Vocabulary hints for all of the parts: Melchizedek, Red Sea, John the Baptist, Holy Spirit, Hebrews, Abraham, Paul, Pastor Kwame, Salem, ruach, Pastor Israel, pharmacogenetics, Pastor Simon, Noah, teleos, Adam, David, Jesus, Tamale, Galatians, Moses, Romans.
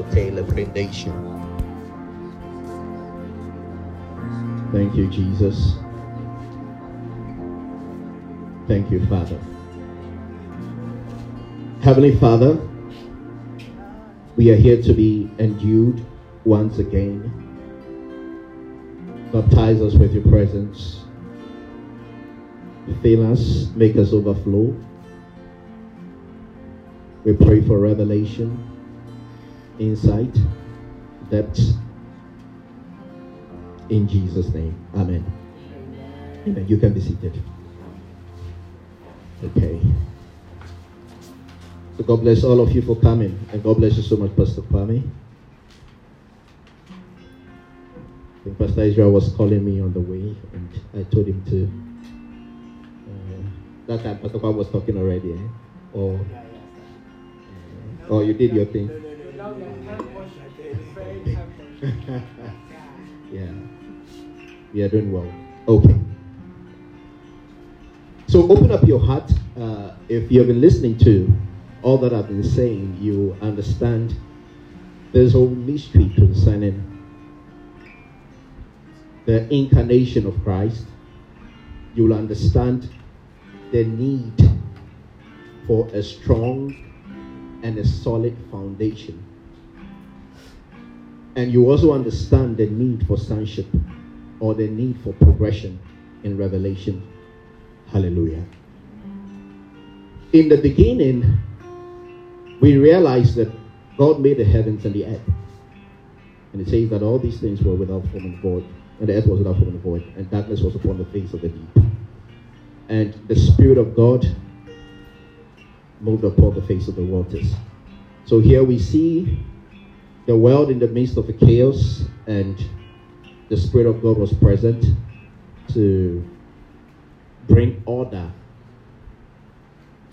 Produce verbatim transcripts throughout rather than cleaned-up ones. obtain liberation. Thank you, Jesus. Thank you, Father. Heavenly Father, we are here to be endued once again. Baptize us with your presence. Fill us, make us overflow. We pray for revelation, insight, depth. In Jesus' name, amen. Amen. Amen. You can be seated. Okay. So God bless all of you for coming, and God bless you so much, Pastor Kwame. I think Pastor Israel was calling me on the way, and I told him to. Uh, that time, Pastor Kwame was talking already, eh? Or. Oh, you did your thing. Yeah. We are doing well. Okay. So open up your heart. Uh, if you have been listening to all that I've been saying, you understand there's a whole mystery concerning the incarnation of Christ. You will understand the need for a strong and a solid foundation, and you also understand the need for sonship, or the need for progression in revelation. Hallelujah. In the beginning, we realize that God made the heavens and the earth, and it says that all these things were without form and void, and the earth was without form and void, and darkness was upon the face of the deep, and the Spirit of God moved upon the face of the waters. So here we see the world in the midst of a chaos, and the Spirit of God was present to bring order,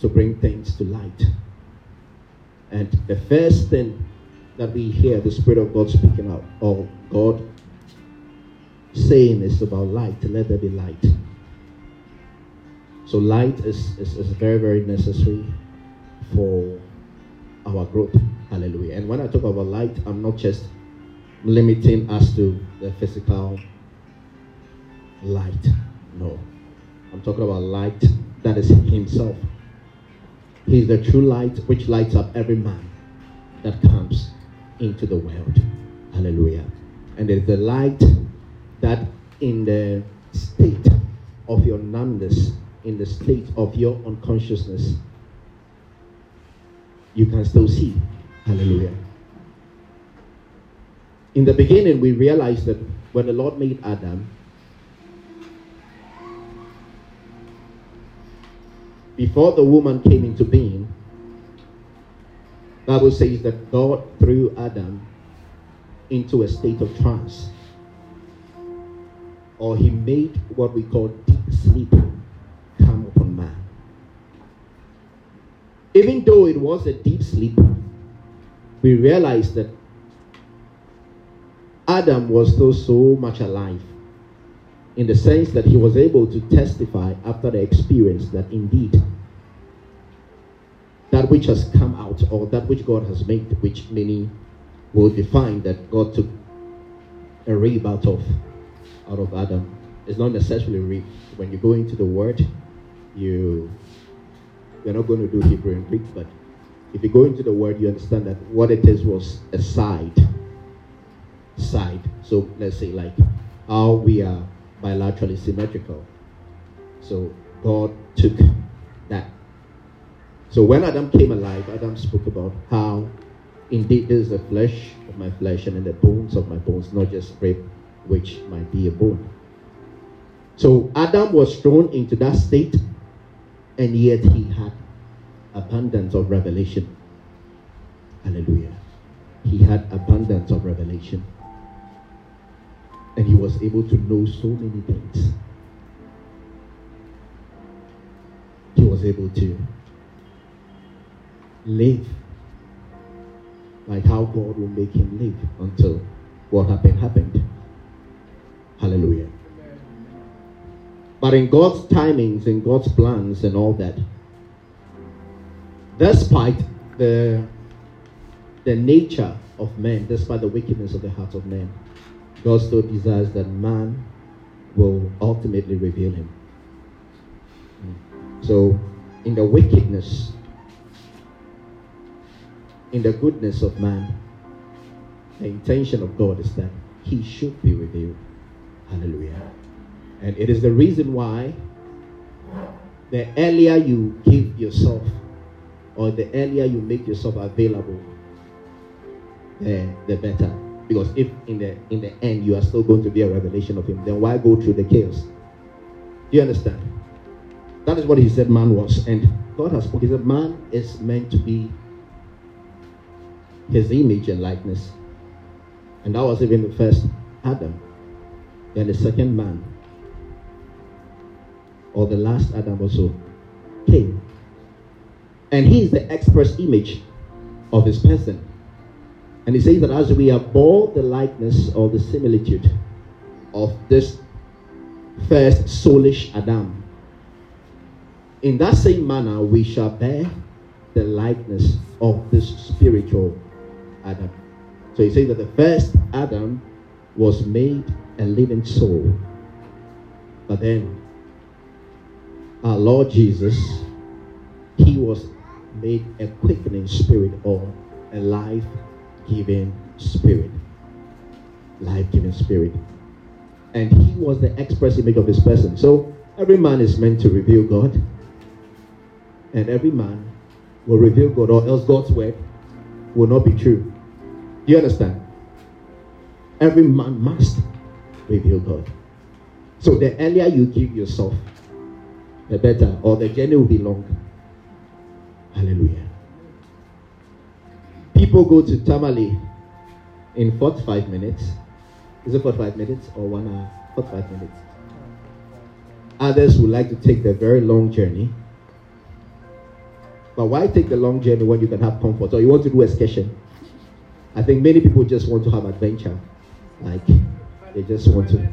to bring things to light. And the first thing that we hear the Spirit of God speaking out, or God saying, is about light. Let there be light. So light is, is, is very, very necessary for our growth. Hallelujah. And when I talk about light, I'm not just limiting us to the physical light. No, I'm talking about light that is himself. He's the true light which lights up every man that comes into the world. Hallelujah. And it's the light that in the state of your numbness, in the state of your unconsciousness, you can still see. Hallelujah. In the beginning, we realized that when the Lord made Adam, before the woman came into being, the Bible says that God threw Adam into a state of trance, or he made what we call deep sleep come upon man. Even though it was a deep sleep, we realized that Adam was still so much alive, in the sense that he was able to testify after the experience that indeed that which has come out, or that which God has made, which many will define that God took a rib out of out of Adam. It's not necessarily a rib. When you go into the word, you you're not going to do Hebrew and Greek, but if you go into the word, you understand that what it is was a side. Side. So let's say like how we are bilaterally symmetrical. So God took that. So when Adam came alive, Adam spoke about how indeed this is the flesh of my flesh and in the bones of my bones, not just rib, which might be a bone. So Adam was thrown into that state, and yet he had abundance of revelation. Hallelujah. He had abundance of revelation, and he was able to know so many things. He was able to live like how God will make him live until what happened happened. Hallelujah. But in God's timings, in God's plans and all that, despite the the nature of man, despite the wickedness of the heart of man, God still desires that man will ultimately reveal him. So in the wickedness, in the goodness of man, the intention of God is that he should be revealed. Hallelujah. And it is the reason why the earlier you give yourself, or the earlier you make yourself available, the, the better. Because if in the in the end you are still going to be a revelation of him, then why go through the chaos? Do you understand? That is what he said man was. And God has spoken. He said man is meant to be his image and likeness. And that was even the first Adam. Then the second man, or the last Adam also, came. And he is the express image of his person. And he says that as we are born the likeness or the similitude of this first soulish Adam, in that same manner we shall bear the likeness of this spiritual Adam. So he says that the first Adam was made a living soul. But then our Lord Jesus, he was made a quickening spirit, or a life-giving spirit. Life-giving spirit. And he was the express image of his person. So every man is meant to reveal God. And every man will reveal God, or else God's word will not be true. Do you understand? Every man must reveal God. So the earlier you give yourself, the better, or the journey will be long. Hallelujah. People go to Tamale in forty-five minutes. Is it forty-five minutes or one hour? forty-five minutes. Others would like to take the very long journey. But why take the long journey when you can have comfort? Or you want to do excursion? I think many people just want to have adventure. Like, they just want to.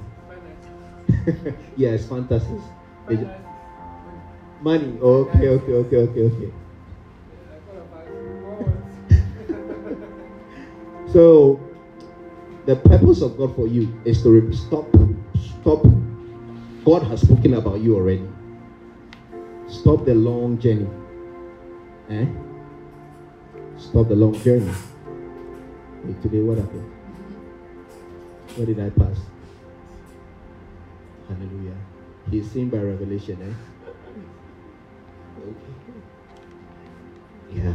Yes, fantasies. They just... Money. Okay, okay, okay, okay, okay. So, the purpose of God for you is to stop, stop. God has spoken about you already. Stop the long journey. Eh? Stop the long journey. Wait, today what happened? Where did I pass? Hallelujah. He's seen by revelation, eh? Okay. Yeah.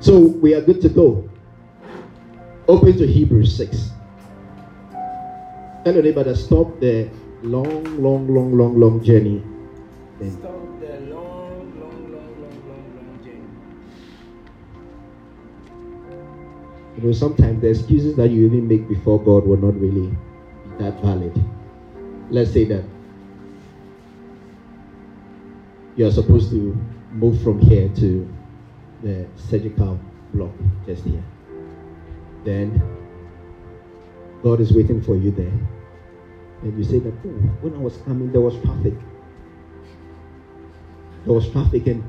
So we are good to go. Open to Hebrews six. Tell your neighbor to stop the long, long, long, long, long journey. Then. Stop the long, long, long, long, long, long journey. You know, sometimes the excuses that you even make before God were not really that valid. Let's say that you are supposed to move from here to the surgical block just here. Then God is waiting for you there. And you say that, oh, when I was coming, there was traffic. There was traffic, and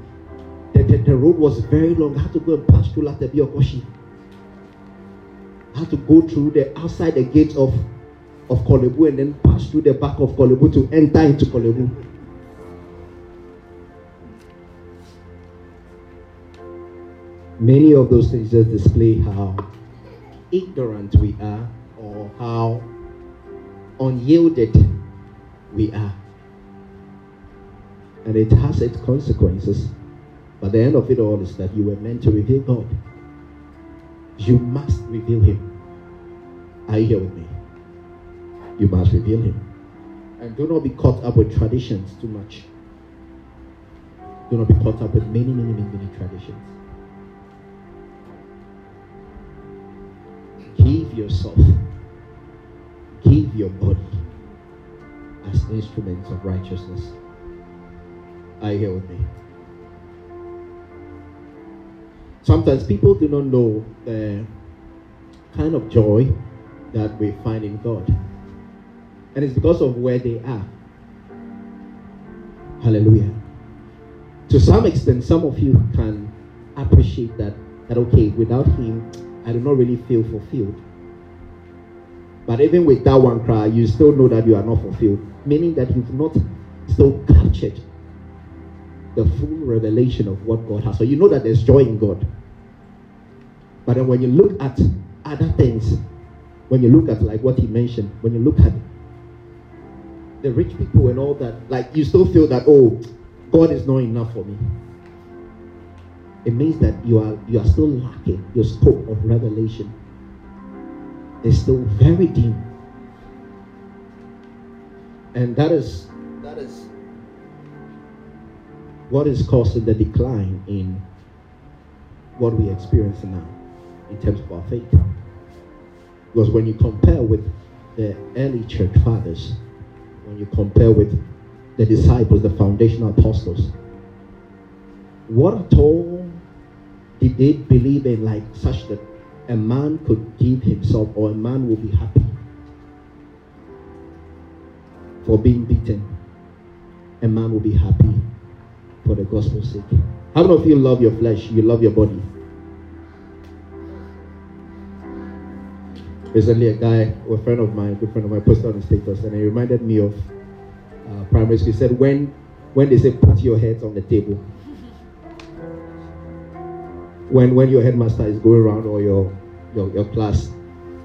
the, the, the road was very long. I had to go and pass through Latabiokoshi. I had to go through the outside the gate of, of Kolebu, and then pass through the back of Kolebu to enter into Kolebu. Many of those things just display how ignorant we are, or how unyielded we are. And it has its consequences. But the end of it all is that you were meant to reveal God. You must reveal him. Are you here with me? You must reveal him. And do not be caught up with traditions too much. Do not be caught up with many, many, many, many traditions. Give yourself, give your body as instruments of righteousness. Are you here with me? Sometimes people do not know the kind of joy that we find in God. And it's because of where they are. Hallelujah. To some extent, some of you can appreciate that, that okay, without him, I do not really feel fulfilled. But even with that one cry, you still know that you are not fulfilled, meaning that you've not still captured the full revelation of what God has. So you know that there's joy in God. But then when you look at other things, when you look at like what he mentioned, when you look at the rich people and all that, like you still feel that, oh, God is not enough for me. It means that you are you are still lacking your scope of revelation. It's still very dim. And that is that is what is causing the decline in what we experience now in terms of our faith. Because when you compare with the early church fathers, when you compare with the disciples, the foundational apostles, what at all did they believe in, like such that a man could give himself, or a man will be happy for being beaten? A man will be happy for the gospel's sake. How many of you love your flesh? You love your body. Recently, a guy, or a friend of mine, a good friend of mine, posted on his status, and he reminded me of uh, primary school. He said, when, when they say put your heads on the table, when when your headmaster is going around, or your, your your class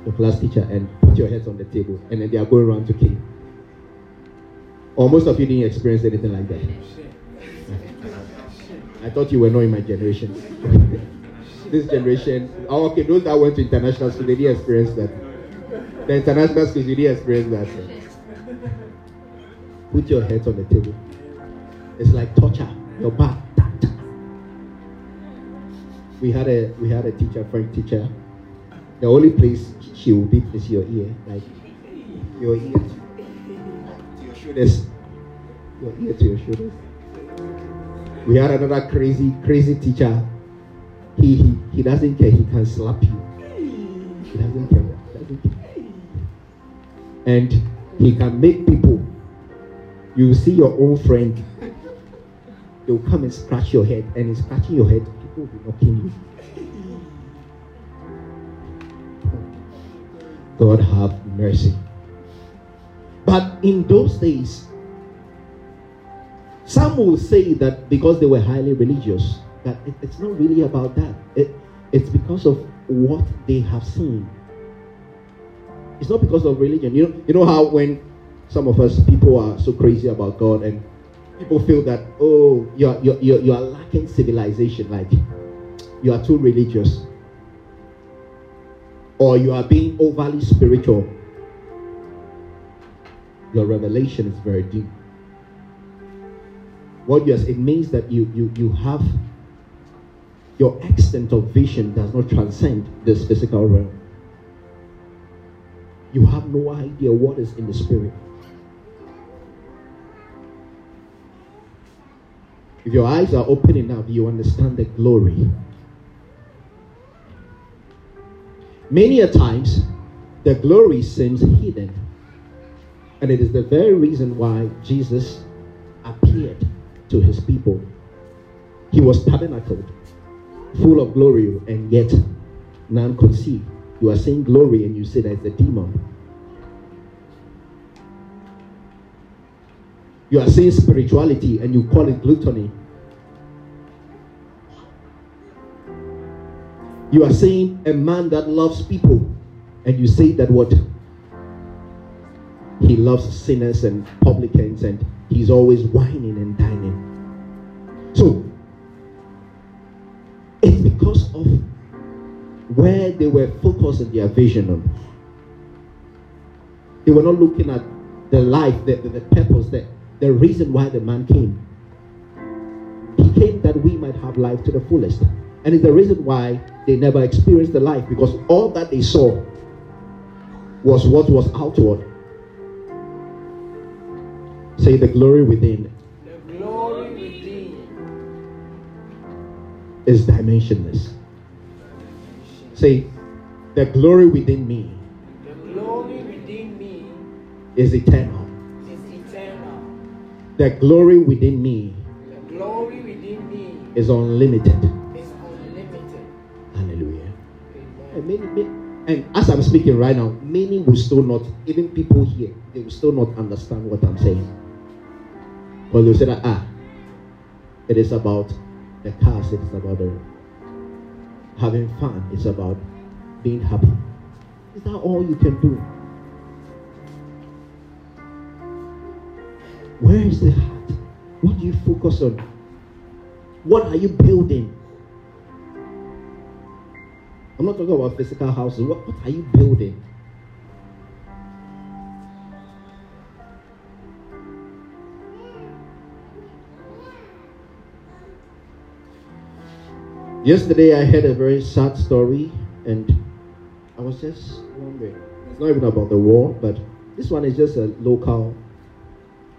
your class teacher, and put your heads on the table, and then they are going around to kill. Or most of you didn't experience anything like that. I thought you were not in my generation. This generation, oh, okay, those that went to international school, they didn't experience that. The international schools, you didn't experience that. Put your heads on the table. It's like torture. Your back. We had a we had a teacher, French teacher. The only place she will beat is your ear, like your ear to your shoulders, your ear to your shoulders. We had another crazy, crazy teacher. He he, he doesn't care. He can slap you. He doesn't care. He doesn't care. And he can make people. You see your own friend. They'll come and scratch your head, and he's scratching your head. Will be knocking you. God have mercy. But in those days, some will say that because they were highly religious, that it, it's not really about that. It, it's because of what they have seen. It's not because of religion. You know, you know how when some of us people are so crazy about God, and people feel that, oh, you are, you, are, you are lacking civilization, like you are too religious, or you are being overly spiritual. Your revelation is very deep. What you are, it means that you, you, you have your extent of vision does not transcend this physical realm. You have no idea what is in the spirit. If your eyes are open enough, you understand the glory. Many a times, the glory seems hidden. And it is the very reason why Jesus appeared to his people. He was tabernacled, full of glory, and yet none could see. You are saying glory, and you say that it's a demon. You are saying spirituality, and you call it gluttony. You are saying a man that loves people, and you say that what? He loves sinners and publicans, and he's always whining and dining. So, it's because of where they were focusing their vision on. They were not looking at the life, the, the, the purpose, that the reason why the man came. He came that we might have life to the fullest. And it's the reason why they never experienced the life, because all that they saw was what was outward. Say the glory within. The glory within is dimensionless. Say the glory within me. The glory within me is eternal. The glory within me, the glory within me is unlimited. Is and many, many. And as I'm speaking right now, many will still not, even people here, they will still not understand what I'm saying. Because they'll say that, ah, it is about the cars, it is about the, having fun, it's about being happy. Is that all you can do? Where is the heart? What do you focus on? What are you building? I'm not talking about physical houses. What, what are you building? Yesterday I heard a very sad story, and I was just wondering. It's not even about the war, but this one is just a local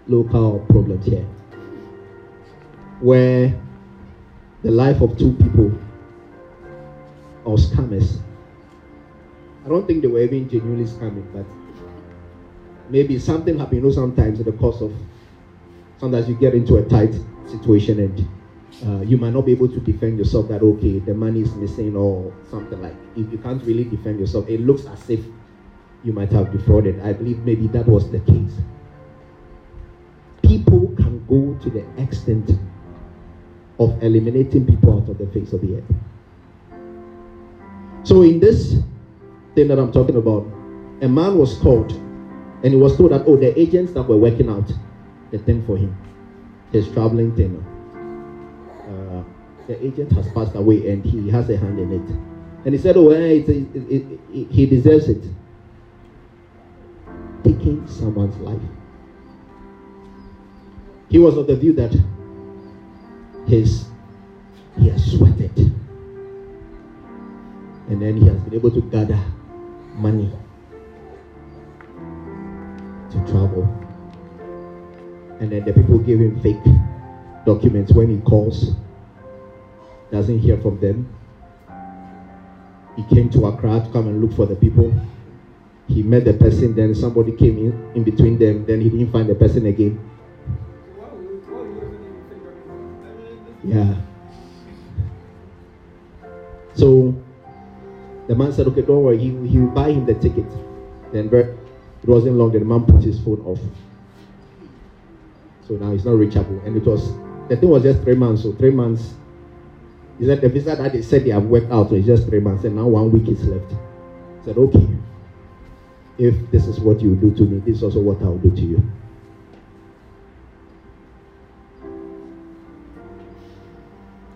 local problem here, where the life of two people or scammers. I don't think they were even genuinely scamming, but maybe something happened. You know, sometimes in the course of, sometimes you get into a tight situation and uh, you might not be able to defend yourself that, okay, the money is missing or something like that. If you can't really defend yourself, it looks as if you might have defrauded. I believe maybe that was the case. People can go to the extent of eliminating people out of the face of the earth. So in this thing that I'm talking about, a man was called and he was told that, oh, the agents that were working out the thing for him, his traveling thing, uh, the agent has passed away and he has a hand in it. And he said, oh, hey, it, it, it, it, he deserves it. Taking someone's life. He was of the view that his, he has sweated. And then he has been able to gather money to travel. And then the people gave him fake documents. When he calls, doesn't hear from them. He came to Accra to come and look for the people. He met the person, then somebody came in, in between them, then he didn't find the person again. Yeah. So the man said, okay, don't worry, he, he will buy him the ticket. Then it wasn't long, the man put his phone off. So now he's not reachable. And it was, the thing was just three months. So three months, he said the visa that they said they have worked out, so it's just three months. And now one week is left. He said, okay, if this is what you do to me, this is also what I will do to you.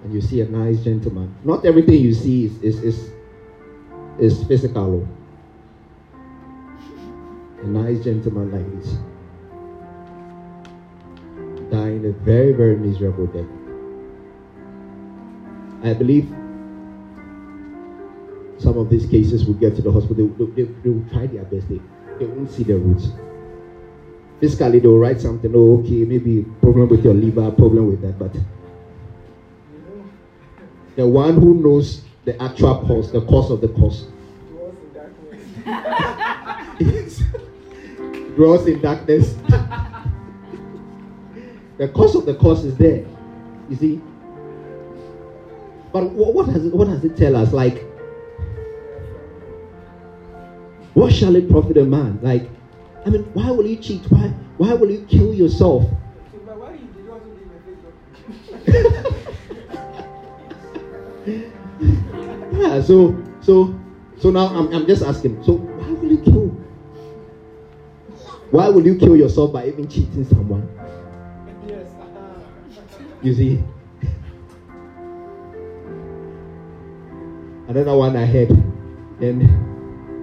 And you see a nice gentleman. Not everything you see is is, is is physical. A nice gentleman like this dying a very very miserable death. I believe some of these cases will get to the hospital, they, they, they will try their best, they, they won't see the roots. Physically they will write something, oh okay, maybe problem with your liver, problem with that, but the one who knows the actual cause, the cause of the cause. Dwells in darkness. The cause of the cause is there. You see? But what has it, what does it tell us? Like, what shall it profit a man? Like, I mean, why will you cheat? Why why will you kill yourself? But why did you also give a Yeah, so so so now I'm I'm just asking, so why will you kill? Why will you kill yourself by even cheating someone? Yes. You see? Another one I heard, and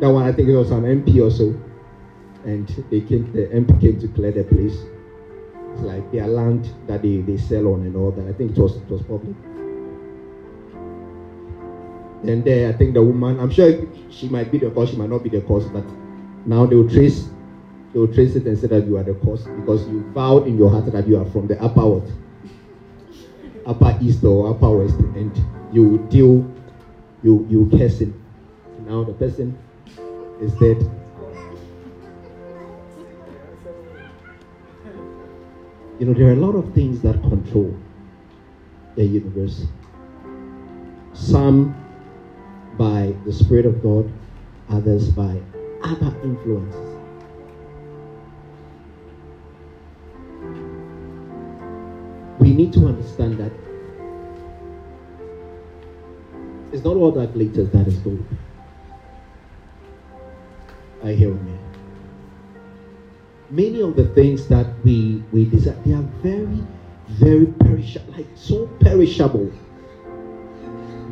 that one I think it was an M P or so. And they came the M P came to clear the place. It's like their land that they, they sell on and all that. I think it was it was public. And there, I think the woman, I'm sure she might be the cause, she might not be the cause, but now they will trace, they will trace it and say that you are the cause because you vowed in your heart that you are from the upper what? Upper east or upper west, and you deal, you you curse him. Now the person is dead. You know, there are a lot of things that control the universe. Some by the Spirit of God, others by other influences. We need to understand that it's not all that glitters that is gold. Are you hearing me? Many of the things that we, we desire, they are very, very perishable, like so perishable.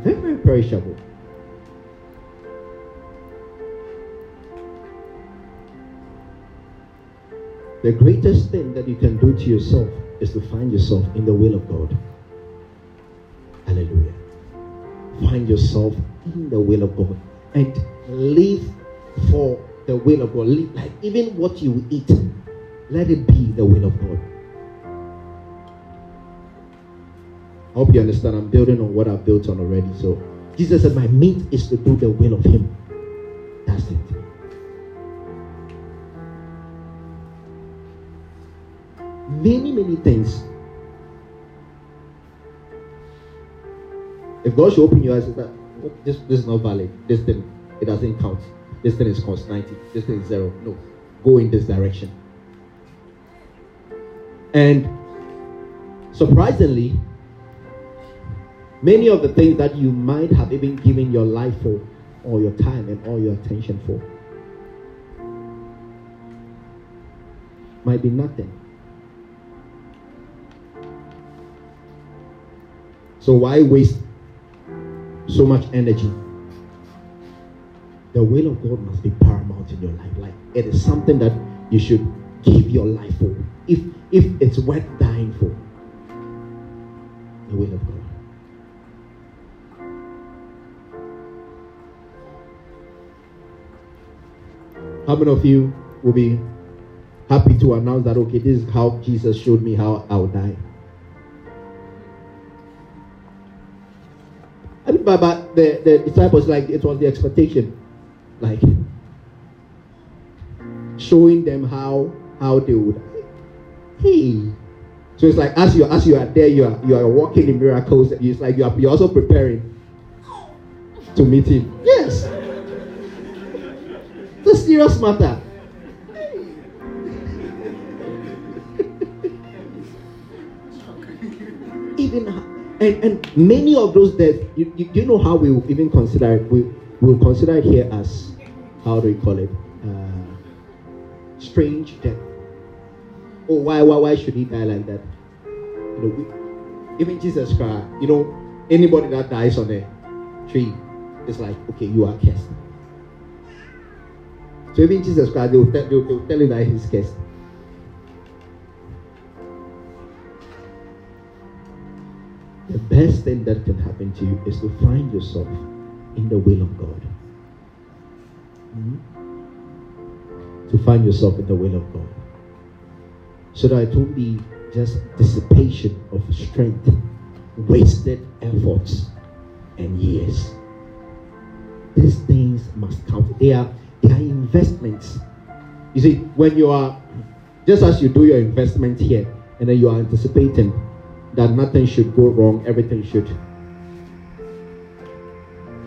Very, very perishable. The greatest thing that you can do to yourself is to find yourself in the will of God. Hallelujah. Find yourself in the will of God and live for the will of God. Live, like even what you eat, let it be the will of God. I hope you understand. I'm building on what I've built on already. So Jesus said, my meat is to do the will of him. That's it. Many, many things. If God should open your eyes and say, this, this is not valid. This thing, it doesn't count. This thing is cost ninety. This thing is zero. No. Go in this direction. And surprisingly, many of the things that you might have even given your life for, or your time and all your attention for, might be nothing. So why waste so much energy? The will of God must be paramount in your life. Like, it is something that you should give your life for. If, if it's worth dying for. The will of God. How many of you will be happy to announce that, okay, this is how Jesus showed me how I'll die? But the, the disciples, like, it was the expectation, like showing them how how they would. Hey, so it's like as you as you are there, you are you are walking in miracles. It's like you are you're also preparing to meet him. Yes, it's a serious matter. Even. And, and many of those deaths, you, you, you know how we will even consider it. We will consider it here as, how do we call it? Uh, strange death. Oh, why, why, why should he die like that? You know, we, even Jesus Christ, you know, anybody that dies on a tree, it's like, okay, you are cursed. So even Jesus Christ, they will, te- they will, they will tell you that he's cursed. The best thing that can happen to you is to find yourself in the will of God. Mm-hmm. To find yourself in the will of God. So that it won't be just dissipation of strength, wasted efforts and years. These things must count. They are, they are investments. You see, when you are, just as you do your investment here, and then you are anticipating that nothing should go wrong, everything should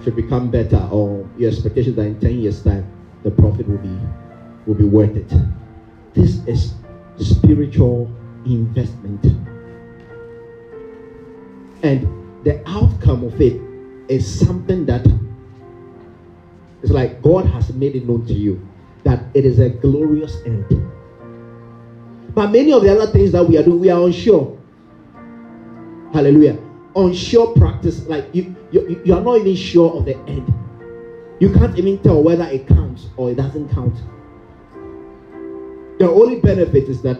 should become better, or your expectation that in ten years time the profit will be will be worth it. This is spiritual investment, and the outcome of it is something that it's like God has made it known to you that it is a glorious end. But many of the other things that we are doing, we are unsure. Hallelujah. Unsure practice, like you, you, you are not even sure of the end. You can't even tell whether it counts or it doesn't count. The only benefit is that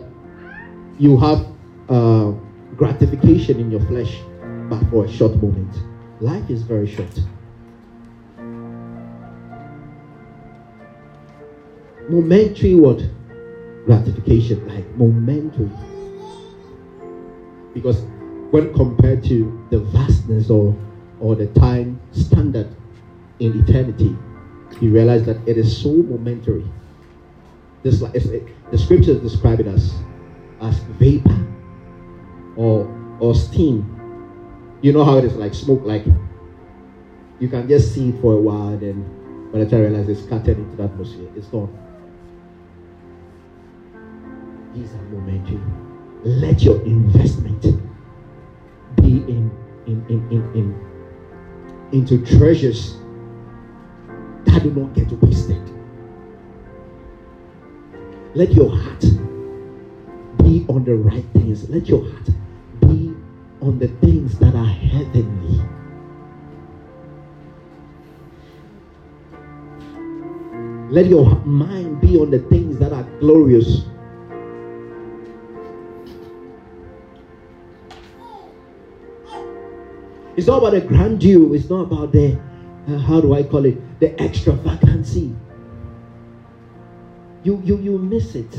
you have uh, gratification in your flesh, but for a short moment. Life is very short. Momentary what? Gratification, like momentary. Because when compared to the vastness or, or the time standard in eternity, you realize that it is so momentary. This, it, the scriptures describe it as, as vapor or, or steam. You know how it is, like smoke, like you can just see it for a while, then by the time you realize it's scattered into the atmosphere, it's gone. These are momentary. Let your investment be in, in, in, in, in into treasures that do not get wasted. Let your heart be on the right things. Let your heart be on the things that are heavenly. Let your mind be on the things that are glorious. It's not about the grandeur. It's not about the, uh, how do I call it, the extravagancy. You, you, you miss it.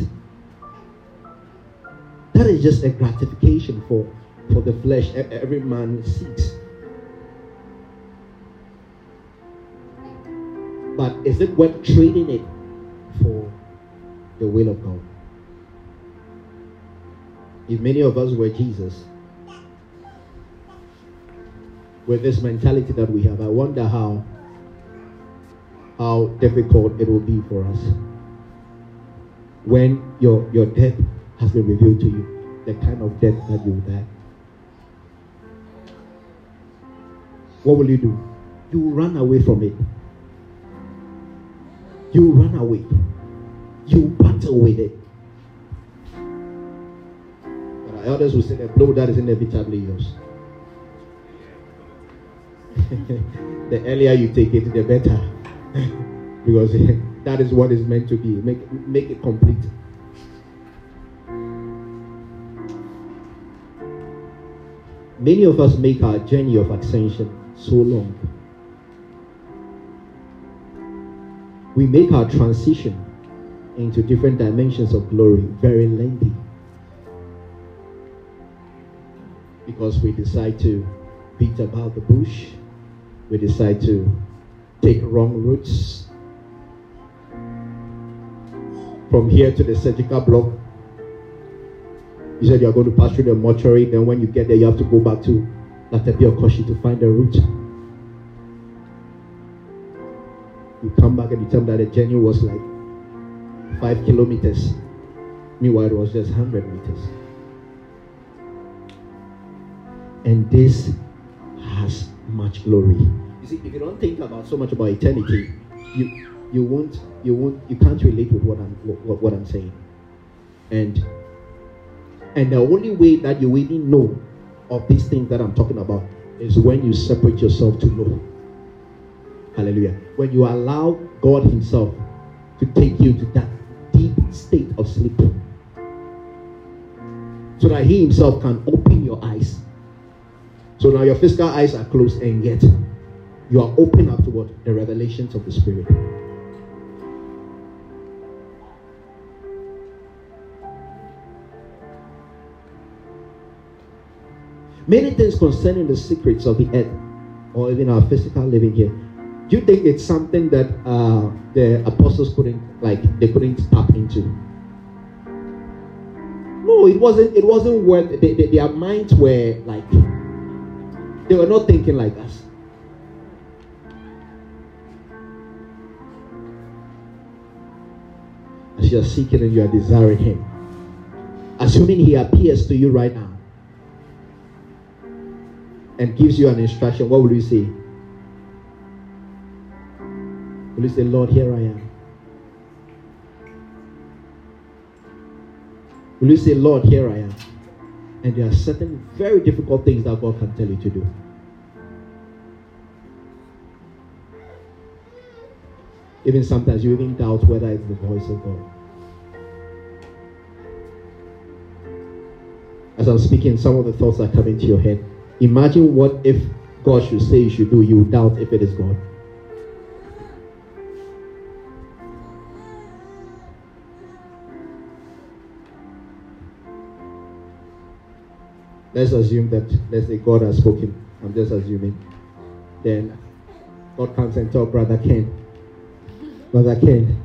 That is just a gratification for, for the flesh. Every man seeks. But is it worth trading it for the will of God? If many of us were Jesus, with this mentality that we have, I wonder how how difficult it will be for us when your your death has been revealed to you, the kind of death that you die. What will you do? You will run away from it. You run away. You battle with it. But our elders will say, the blow that is inevitably yours. The earlier you take it, the better. Because that is what is meant to be. Make, make it complete. Many of us make our journey of ascension so long. We make our transition into different dimensions of glory very lengthy, because we decide to beat about the bush. We decide to take wrong routes. From here to the surgical block, you said you are going to pass through the mortuary, then when you get there, you have to go back to Latapiokoshi to find the route. You come back and you tell me that the journey was like five kilometers. Meanwhile, it was just one hundred meters. And this has much glory. You see, if you don't think about so much about eternity, you you won't you won't you can't relate with what I'm what, what I'm saying. And and the only way that you even know of these things that I'm talking about is when you separate yourself to know. Hallelujah. When you allow God himself to take you to that deep state of sleep, so that he himself can open your eyes. So now your physical eyes are closed, and yet you are open up to what? The revelations of the Spirit. Many things concerning the secrets of the earth, or even our physical living here, do you think it's something that uh, the apostles couldn't, like, they couldn't tap into? No, it wasn't. It wasn't worth. They, they, their minds were like, they were not thinking like us. As you are seeking and you are desiring him, assuming he appears to you right now and gives you an instruction, what will you say? Will you say, Lord, here I am? Will you say, Lord, here I am? And there are certain very difficult things that God can tell you to do. Even sometimes you even doubt whether it's the voice of God. As I'm speaking, some of the thoughts are coming to your head. Imagine what if God should say you should do, you doubt if it is God. Let's assume that, let's say God has spoken. I'm just assuming. Then God comes and tells Brother Ken. Brother Ken.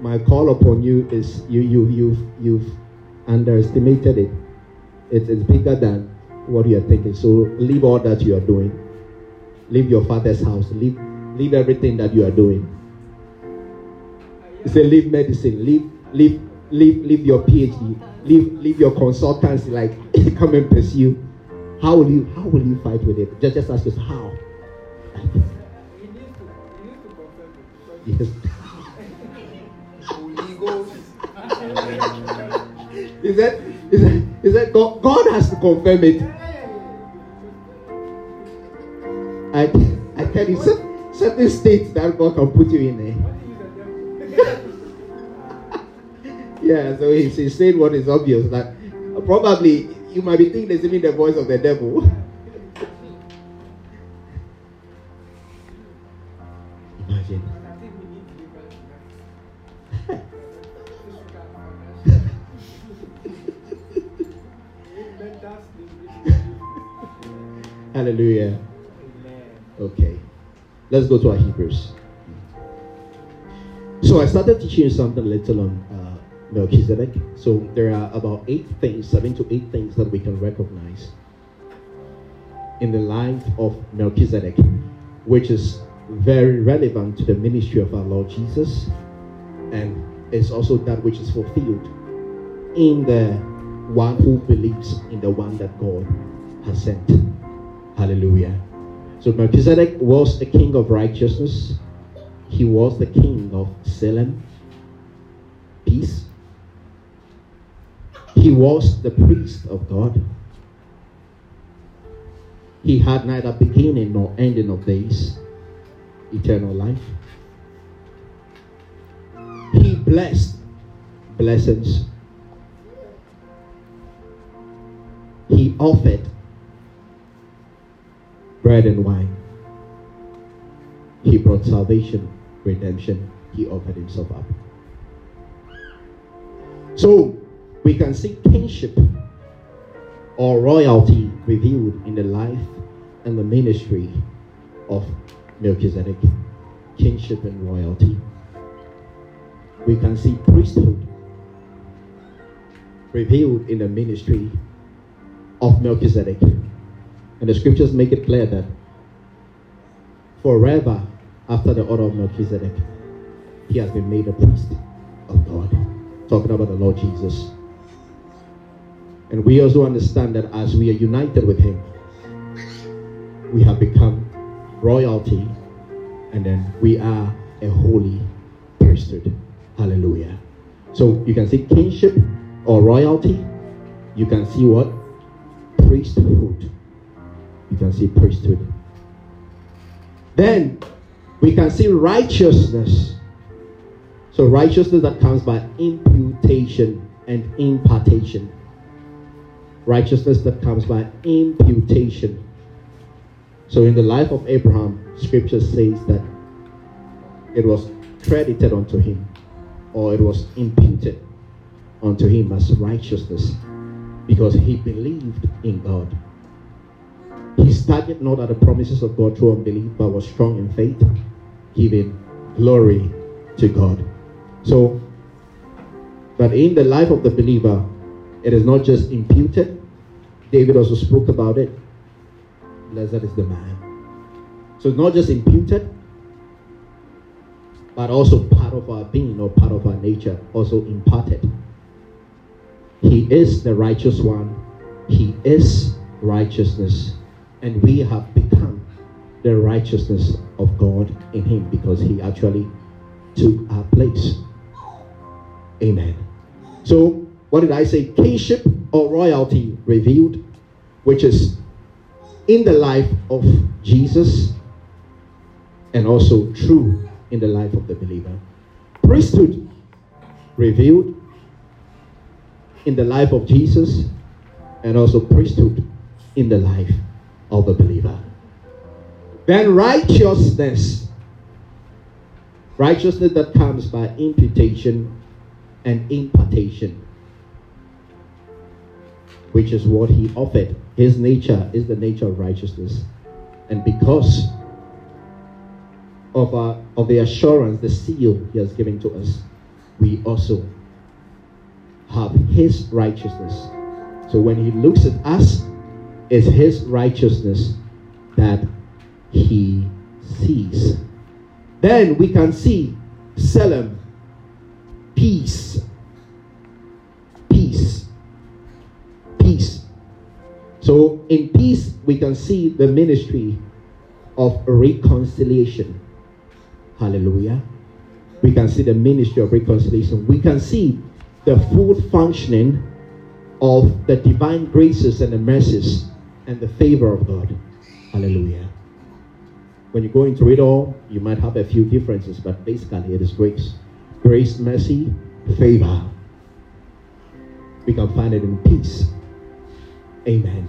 My call upon you is you you you've you've underestimated it. It's it's bigger than what you are thinking. So leave all that you are doing. Leave your father's house. Leave, leave everything that you are doing. He said, leave medicine. Leave, leave, leave, leave your PhD. Leave, leave your consultancy. Like, come and pursue. How will you? How will you fight with it? Just, just ask us how. You need to, you need to confirm it. Yes. Is that, is that, is that God, God has to confirm it. I, I tell you, certain, certain states that God can put you in there. Yeah, so he's, he's saying what is obvious, that probably you might be thinking there's even the voice of the devil. Imagine. Hallelujah. Okay. Let's go to our Hebrews. So I started teaching you something little on uh, Melchizedek. So there are about eight things, seven to eight things that we can recognize in the life of Melchizedek, which is very relevant to the ministry of our Lord Jesus, and it's also that which is fulfilled in the one who believes in the one that God has sent. Hallelujah. So Melchizedek was the king of righteousness. He was the king of Salem, peace. He was the priest of God. He had neither beginning nor ending of days, eternal life. He blessed blessings. He offered bread and wine. He brought salvation, redemption. He offered himself up. So we can see kingship or royalty revealed in the life and the ministry of Melchizedek. Kingship and royalty. We can see priesthood revealed in the ministry of Melchizedek. And the scriptures make it clear that forever after the order of Melchizedek, he has been made a priest of God. Talking about the Lord Jesus. And we also understand that as we are united with him, we have become royalty, and then we are a holy priesthood. Hallelujah. So you can see kingship or royalty. You can see what? Priesthood. You can see priesthood. Then we can see righteousness. So righteousness that comes by imputation and impartation. Righteousness that comes by imputation. So in the life of Abraham, scripture says that it was credited unto him, or it was imputed unto him as righteousness, because he believed in God. He staggered not at the promises of God through unbelief, but was strong in faith, giving glory to God. So, but in the life of the believer, it is not just imputed. David also spoke about it. Blessed is the man. So it's not just imputed, but also part of our being or part of our nature, also imparted. He is the righteous one. He is righteousness. And we have become the righteousness of God in him, because he actually took our place. Amen. So, what did I say? Kingship or royalty revealed, which is in the life of Jesus, and also true in the life of the believer. Priesthood revealed in the life of Jesus, and also priesthood in the life of the believer. Then righteousness. Righteousness that comes by imputation and impartation, which is what he offered. His nature is the nature of righteousness. And because of, our, of the assurance, the seal he has given to us, we also have his righteousness. So when he looks at us, is his righteousness that he sees. Then we can see Salem, peace, peace, peace. So in peace we can see the ministry of reconciliation. Hallelujah. We can see the ministry of reconciliation. We can see the full functioning of the divine graces and the mercies and the favor of God. Hallelujah. When you go into it all, you might have a few differences, but basically it is grace. Grace, mercy, favor. We can find it in peace. Amen.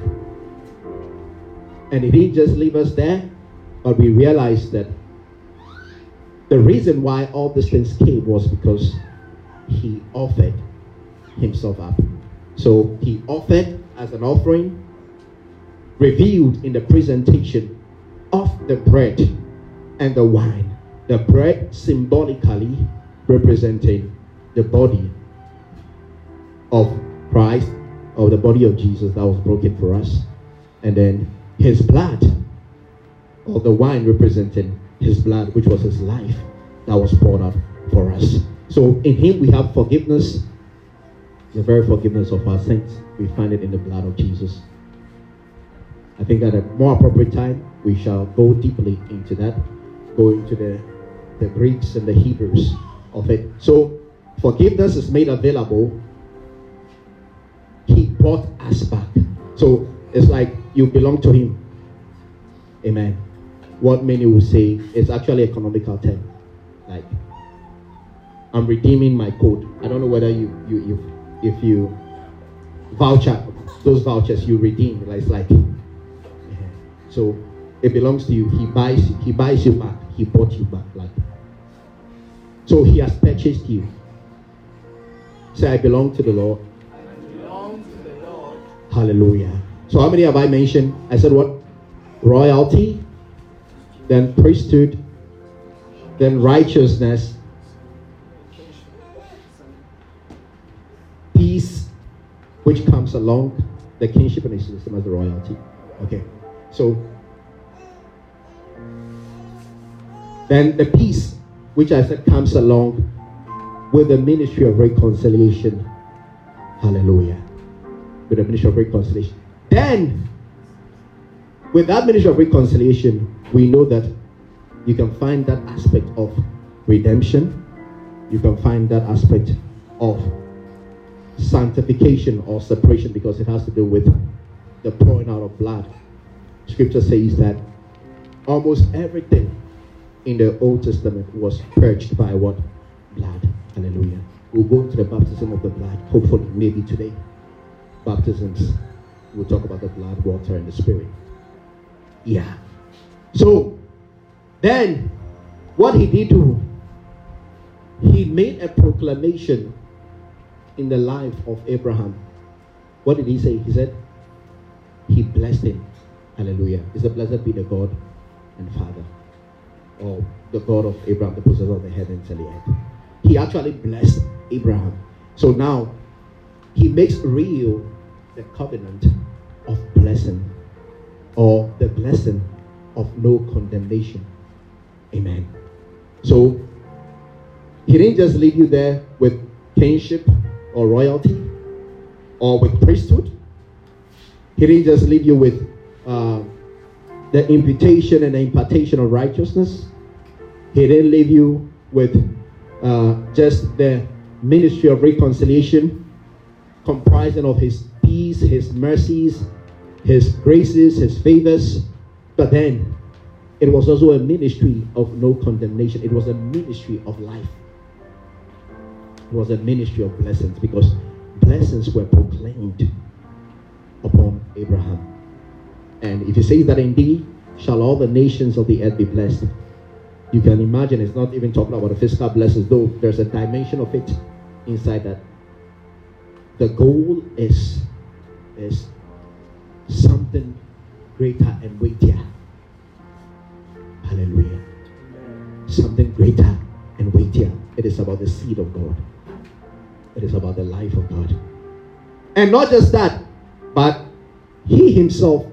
And it didn't just leave us there, but we realize that the reason why all these things came was because he offered himself up. So he offered as an offering, revealed in the presentation of the bread and the wine. The bread symbolically representing the body of Christ, or the body of Jesus that was broken for us. And then his blood, or the wine representing his blood, which was his life that was poured out for us. So in him we have forgiveness, the very forgiveness of our sins. We find it in the blood of Jesus. I think at a more appropriate time we shall go deeply into that, go into the, the Greeks and the Hebrews of it. So forgiveness is made available. He brought us back. So it's like you belong to him. Amen. What many will say is actually an economical term. Like, I'm redeeming my code. I don't know whether you, you, you if you voucher, those vouchers you redeem, like, it's like, yeah. So it belongs to you. He buys, he buys you back. He bought you back. Like, so he has purchased you. Say, I belong to the Lord. I belong to the Lord. Hallelujah. So how many have I mentioned? I said what? Royalty. Then priesthood, then righteousness, peace, which comes along the kingship and the system as the royalty. Okay, so then the peace, which I said comes along with the ministry of reconciliation. Hallelujah. With the ministry of reconciliation. Then, with that ministry of reconciliation, we know that you can find that aspect of redemption. You can find that aspect of sanctification or separation, because it has to do with the pouring out of blood. Scripture says that almost everything in the Old Testament was purged by what? Blood. Hallelujah. We'll go to the baptism of the blood, hopefully, maybe today. Baptisms. We'll talk about the blood, water, and the spirit. Yeah. So then what he did do, he made a proclamation in the life of Abraham. What did he say? He said he blessed him. Hallelujah. He said, blessed be the God and Father, or the God of Abraham, the possessor of the heavens and the earth. He actually blessed Abraham. So now he makes real the covenant of blessing, or the blessing of no condemnation. Amen. So he didn't just leave you there with kingship or royalty or with priesthood. He didn't just leave you with uh, the imputation and the impartation of righteousness. He didn't leave you with uh, just the ministry of reconciliation, comprising of his peace, his mercies, his graces, his favors. But then, it was also a ministry of no condemnation. It was a ministry of life. It was a ministry of blessings, because blessings were proclaimed upon Abraham. And if you say that indeed, shall all the nations of the earth be blessed? You can imagine it's not even talking about the physical blessings, though there's a dimension of it inside that. The goal is, is something greater and weightier. Hallelujah. Something greater and weightier. It is about the seed of God. It is about the life of God. And not just that, but he himself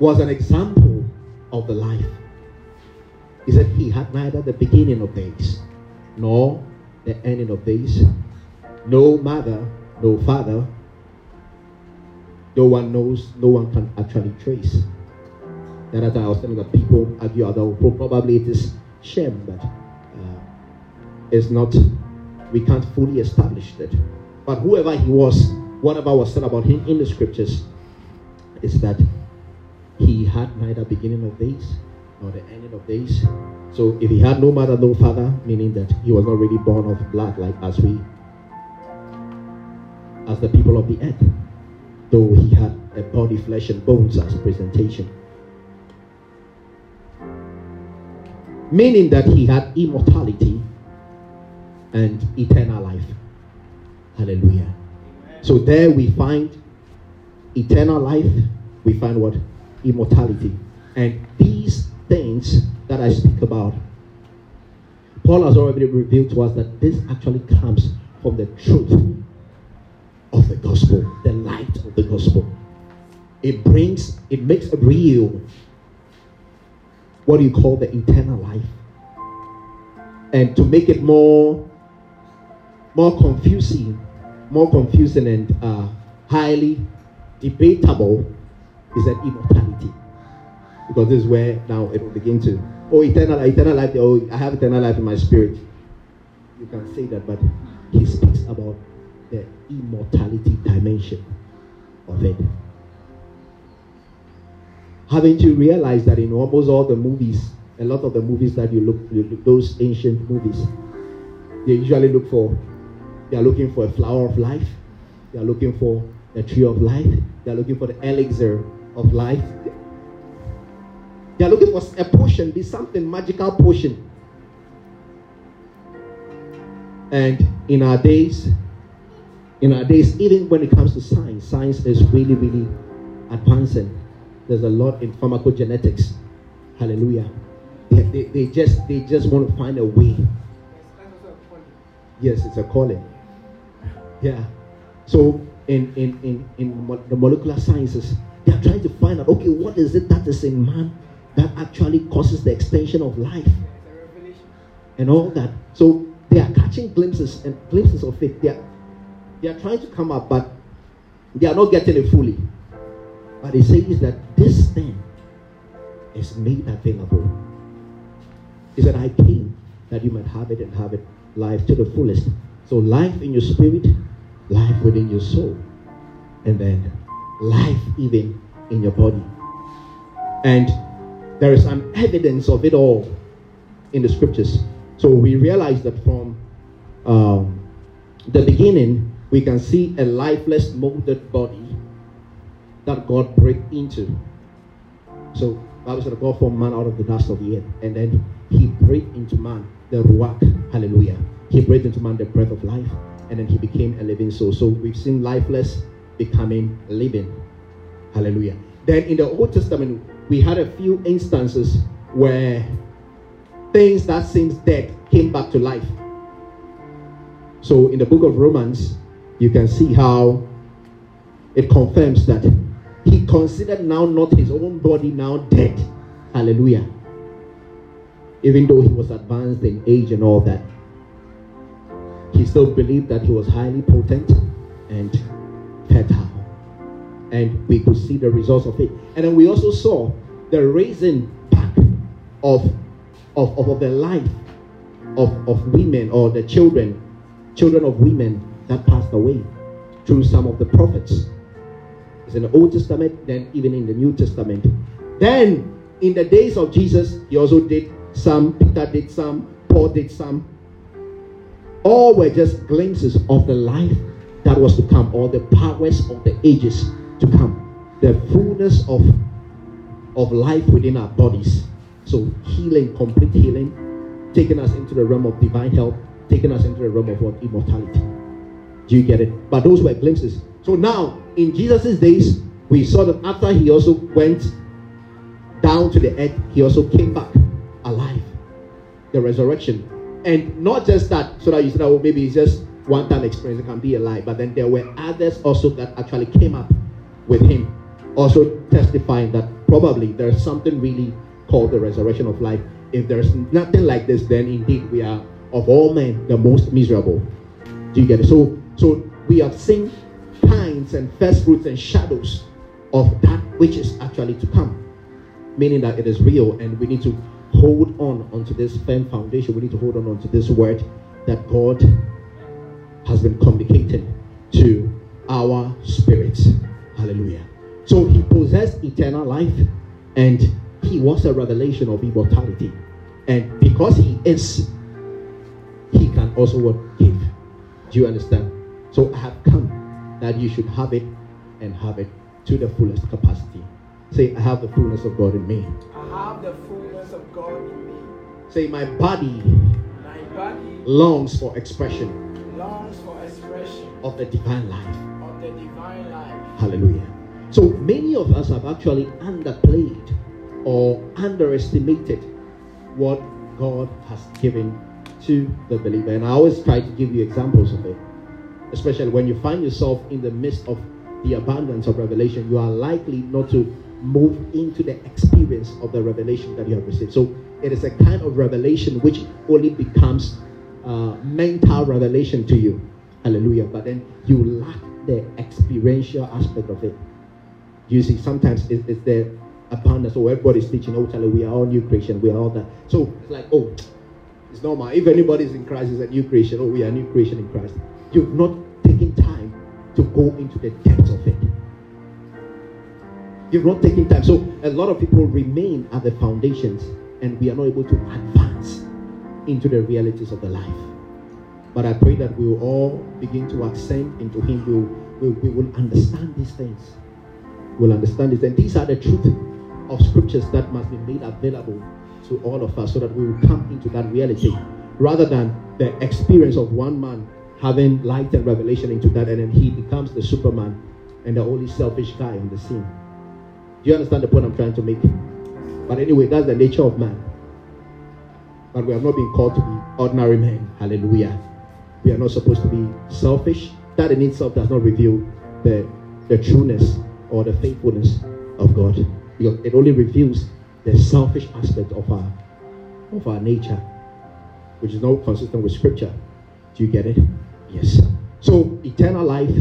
was an example of the life. He said he had neither the beginning of days nor the ending of days, no mother, no father. No one knows, no one can actually trace. That I was telling that people argue that probably it is shame, but uh, it's not, we can't fully establish that. But whoever he was, whatever was said about him in the scriptures is that he had neither beginning of days nor the ending of days. So if he had no mother, no father, meaning that he was not really born of blood like as we, as the people of the earth, though he had a body, flesh and bones as presentation. Meaning that he had immortality and eternal life. Hallelujah. Amen. So there we find eternal life, we find what? Immortality. And these things that I speak about, Paul has already revealed to us that this actually comes from the truth of the gospel, the light of the gospel. It brings, it makes real what you call the eternal life. And to make it more more confusing, more confusing and uh, highly debatable is that immortality. Because this is where now it will begin to, oh, eternal, eternal life, oh, I have eternal life in my spirit. You can say that, but he speaks about the immortality dimension of it. Haven't you realized that in almost all the movies, a lot of the movies that you look, you look those ancient movies, they usually look for, they are looking for a flower of life, they are looking for a tree of life, they are looking for the elixir of life, they are looking for a potion, be something magical potion. And in our days, in our days, even when it comes to science, science is really, really advancing. There's a lot in pharmacogenetics. Hallelujah. They, they, they just they just want to find a way. Yes, it's a calling. Yeah. So in in in in the molecular sciences, they are trying to find out, okay, what is it that is in man that actually causes the extension of life? It's a revelation. And all that. So they are catching glimpses and glimpses of it. They are They are trying to come up, but they are not getting it fully. But they say is that this thing is made available. He said, I came that you might have it and have it life to the fullest. So life in your spirit, life within your soul, and then life even in your body. And there is an evidence of it all in the scriptures. So we realize that from um, the beginning, we can see a lifeless, molded body that God break into. So the Bible said God formed man out of the dust of the earth, and then he breathed into man the ruach. Hallelujah. He breathed into man the breath of life, and then he became a living soul. So we've seen lifeless becoming living. Hallelujah. Then in the Old Testament, we had a few instances where things that seemed dead came back to life. So in the book of Romans, you can see how it confirms that he considered now not his own body now dead. Hallelujah. Even though he was advanced in age and all that, he still believed that he was highly potent and fertile. And we could see the results of it. And then we also saw the raising back of, of, of, of the life of, of women, or the children, children of women that passed away through some of the prophets. It's in the Old Testament, then even in the New Testament. Then, in the days of Jesus, he also did some, Peter did some, Paul did some. All were just glimpses of the life that was to come, or the powers of the ages to come. The fullness of, of life within our bodies. So healing, complete healing, taking us into the realm of divine health, taking us into the realm of what? Immortality. Do you get it? But those were glimpses. So now, in Jesus' days, we saw that after he also went down to the earth, he also came back alive. The resurrection. And not just that, so that you said, oh, maybe it's just one-time experience, it can be a lie. But then there were others also that actually came up with him, also testifying that probably there's something really called the resurrection of life. If there's nothing like this, then indeed we are of all men the most miserable. Do you get it? So, so we have seen pines and first fruits and shadows of that which is actually to come, meaning that it is real, and we need to hold on onto this firm foundation. We need to hold on onto this word that God has been communicating to our spirits. Hallelujah. So he possessed eternal life, and he was a revelation of immortality, and because he is, he can also give. Do you understand? So I have come that you should have it, and have it to the fullest capacity. Say, I have the fullness of God in me. I have the fullness of God in me. Say, my body, my body longs for expression, longs for expression of the divine life. Of the divine life. Hallelujah. So many of us have actually underplayed or underestimated what God has given to the believer, and I always try to give you examples of it, especially when you find yourself in the midst of the abundance of revelation. You are likely not to move into the experience of the revelation that you have received. So it is a kind of revelation which only becomes uh, mental revelation to you. Hallelujah. But then you lack the experiential aspect of it. You see, sometimes it's, it's the abundance. So everybody's teaching, oh, tell you, we are all new creation, we are all that. So it's like, oh, it's normal. If anybody's in Christ, it's a new creation. Oh, we are new creation in Christ. You've not taken time to go into the depths of it. You've not taken time. So a lot of people remain at the foundations, and we are not able to advance into the realities of the life. But I pray that we will all begin to ascend into him. We will, we will understand these things. We'll understand this. And these are the truth of scriptures that must be made available to all of us, so that we will come into that reality, rather than the experience of one man having light and revelation into that, and then he becomes the Superman and the only selfish guy on the scene. Do you understand the point I'm trying to make? But anyway, that's the nature of man. But we have not been called to be ordinary men. Hallelujah. We are not supposed to be selfish. That in itself does not reveal the, the trueness or the faithfulness of God, because it only reveals the selfish aspect of our of our nature, which is not consistent with scripture. Do you get it? Yes. So eternal life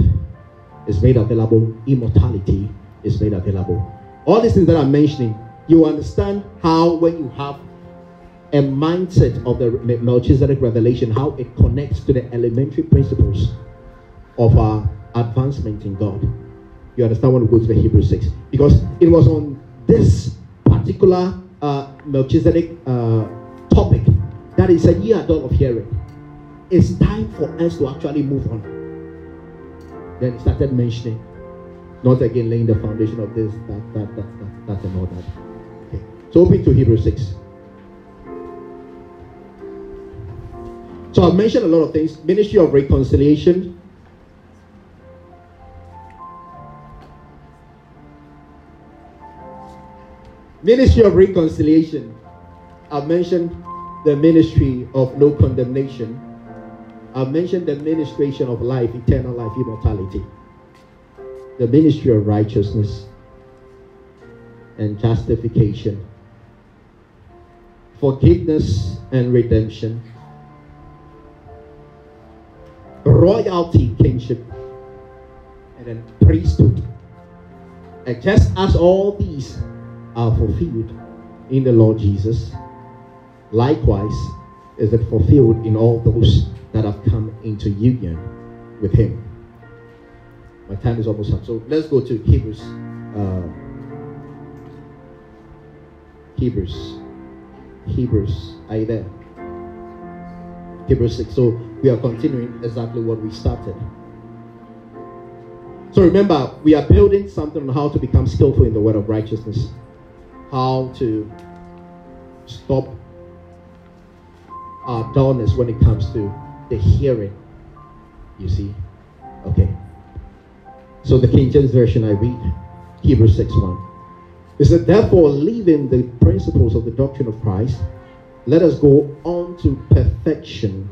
is made available, immortality is made available. All these things that I'm mentioning, you understand how, when you have a mindset of the Melchizedek revelation, how it connects to the elementary principles of our advancement in God. You understand when we go to the Hebrews six, because it was on this particular uh, Melchizedek uh, topic that is a year dull of hearing. It's time for us to actually move on. Then he started mentioning, not again laying the foundation of this, that, that, that, that, that, and all that. Okay. So open to Hebrews six. So I've mentioned a lot of things. Ministry of reconciliation. Ministry of reconciliation. I've mentioned the ministry of no condemnation. I've mentioned the ministration of life, eternal life, immortality. The ministry of righteousness and justification. Forgiveness and redemption. Royalty, kingship, and then priesthood. And just as all these are fulfilled in the Lord Jesus, likewise is it fulfilled in all those that have come into union with him. My time is almost up, so let's go to Hebrews uh, Hebrews Hebrews, are you there? Hebrews six. So we are continuing exactly what we started. So remember, we are building something on how to become skillful in the word of righteousness, how to stop our dullness when it comes to the hearing. You see? Okay. So the King James Version, I read Hebrews six one. It said, therefore, leaving the principles of the doctrine of Christ, let us go on to perfection.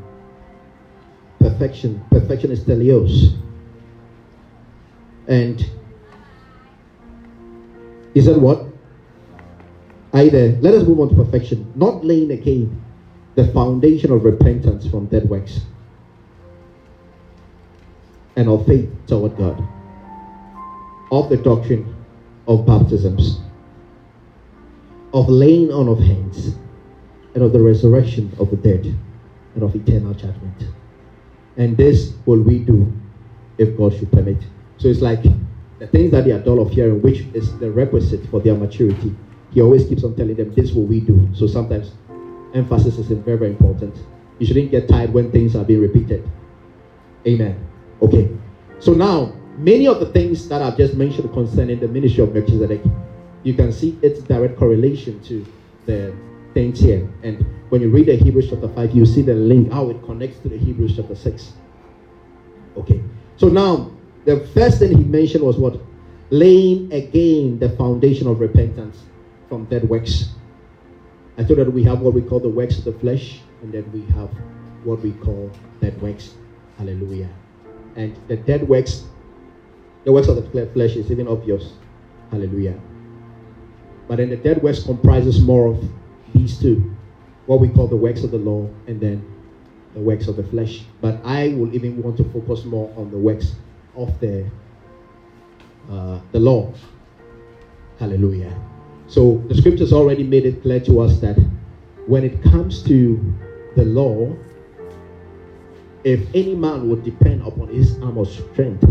Perfection. Perfection is teleos. And He said what? Are you there? Let us move on to perfection. Not laying again the foundation of repentance from dead works and of faith toward God, of the doctrine of baptisms, of laying on of hands, and of the resurrection of the dead, and of eternal judgment. And this will we do if God should permit. So it's like the things that they are dull of hearing, which is the requisite for their maturity. He always keeps on telling them, this will we do. So sometimes emphasis is very, very important. You shouldn't get tired when things are being repeated. Amen. Okay. So now, many of the things that I've just mentioned concerning the ministry of Melchizedek, you can see its direct correlation to the things here. And when you read the Hebrews chapter five, you see the link, how it connects to the Hebrews chapter six. Okay. So now, the first thing he mentioned was what? Laying again the foundation of repentance from dead works. I told you that we have what we call the works of the flesh, and then we have what we call dead works. Hallelujah. And the dead works, the works of the flesh is even obvious. Hallelujah. But then the dead works comprises more of these two, what we call the works of the law, and then the works of the flesh. But I will even want to focus more on the works of the uh, the law. Hallelujah. So the scriptures already made it clear to us that when it comes to the law, if any man would depend upon his arm of strength,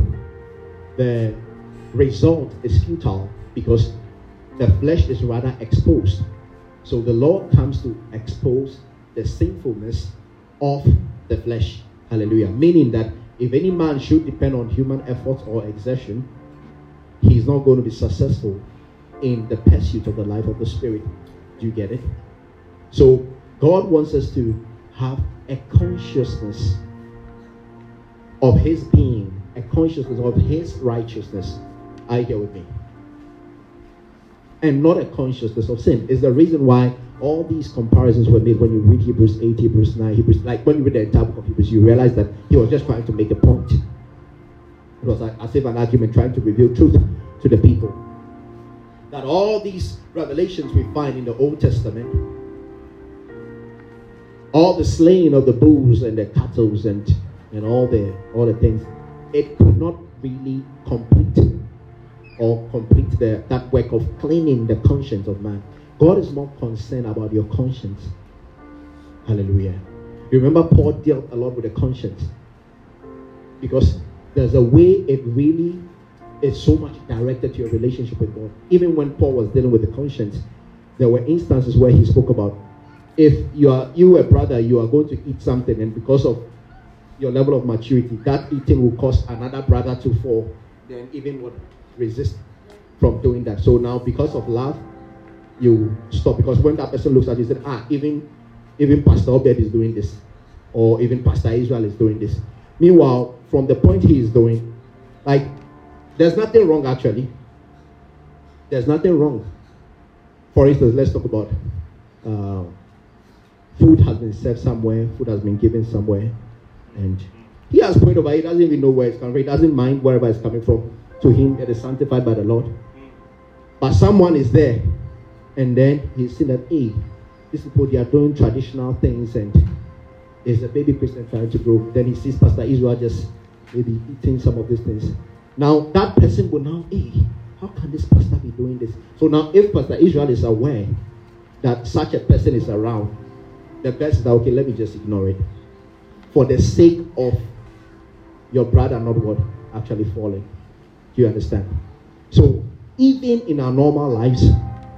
the result is futile, because the flesh is rather exposed. So the law comes to expose the sinfulness of the flesh. Hallelujah. Meaning that if any man should depend on human efforts or exertion, he's not going to be successful in the pursuit of the life of the Spirit. Do you get it? So God wants us to have a consciousness of his being, a consciousness of his righteousness. Are you here with me? And not a consciousness of sin. Is the reason why all these comparisons were made when you read Hebrews eight, Hebrews nine, Hebrews, like when you read the entire book of Hebrews, you realize that he was just trying to make a point. It was like, as if an argument trying to reveal truth to the people. That all these revelations we find in the Old Testament, all the slaying of the bulls and the cattle and, and all the all the things, it could not really complete or complete the, that work of cleaning the conscience of man. God is more concerned about your conscience. Hallelujah. You remember Paul dealt a lot with the conscience, because there's a way it really is so much directed to your relationship with God. Even when Paul was dealing with the conscience, there were instances where he spoke about, if you are you a brother, you are going to eat something, and because of your level of maturity, that eating will cause another brother to fall, then even what resist from doing that. So now, because of love, you stop. Because when that person looks at you, said, ah, even even Pastor Obed is doing this, or even Pastor Israel is doing this. Meanwhile, from the point he is doing, like, there's nothing wrong actually. There's nothing wrong. For instance, let's talk about uh, food has been served somewhere, food has been given somewhere, and he has prayed over it. He doesn't even know where it's coming from. He doesn't mind wherever it's coming from. To him that is sanctified by the Lord. But someone is there, and then he's seen that, hey, these people, they are doing traditional things, and there's a baby Christian trying to grow. Then he sees Pastor Israel just maybe eating some of these things. Now that person will now, hey, how can this pastor be doing this? So now if Pastor Israel is aware that such a person is around, the best is that, okay, let me just ignore it for the sake of your brother not what actually falling. Do you understand? So even in our normal lives,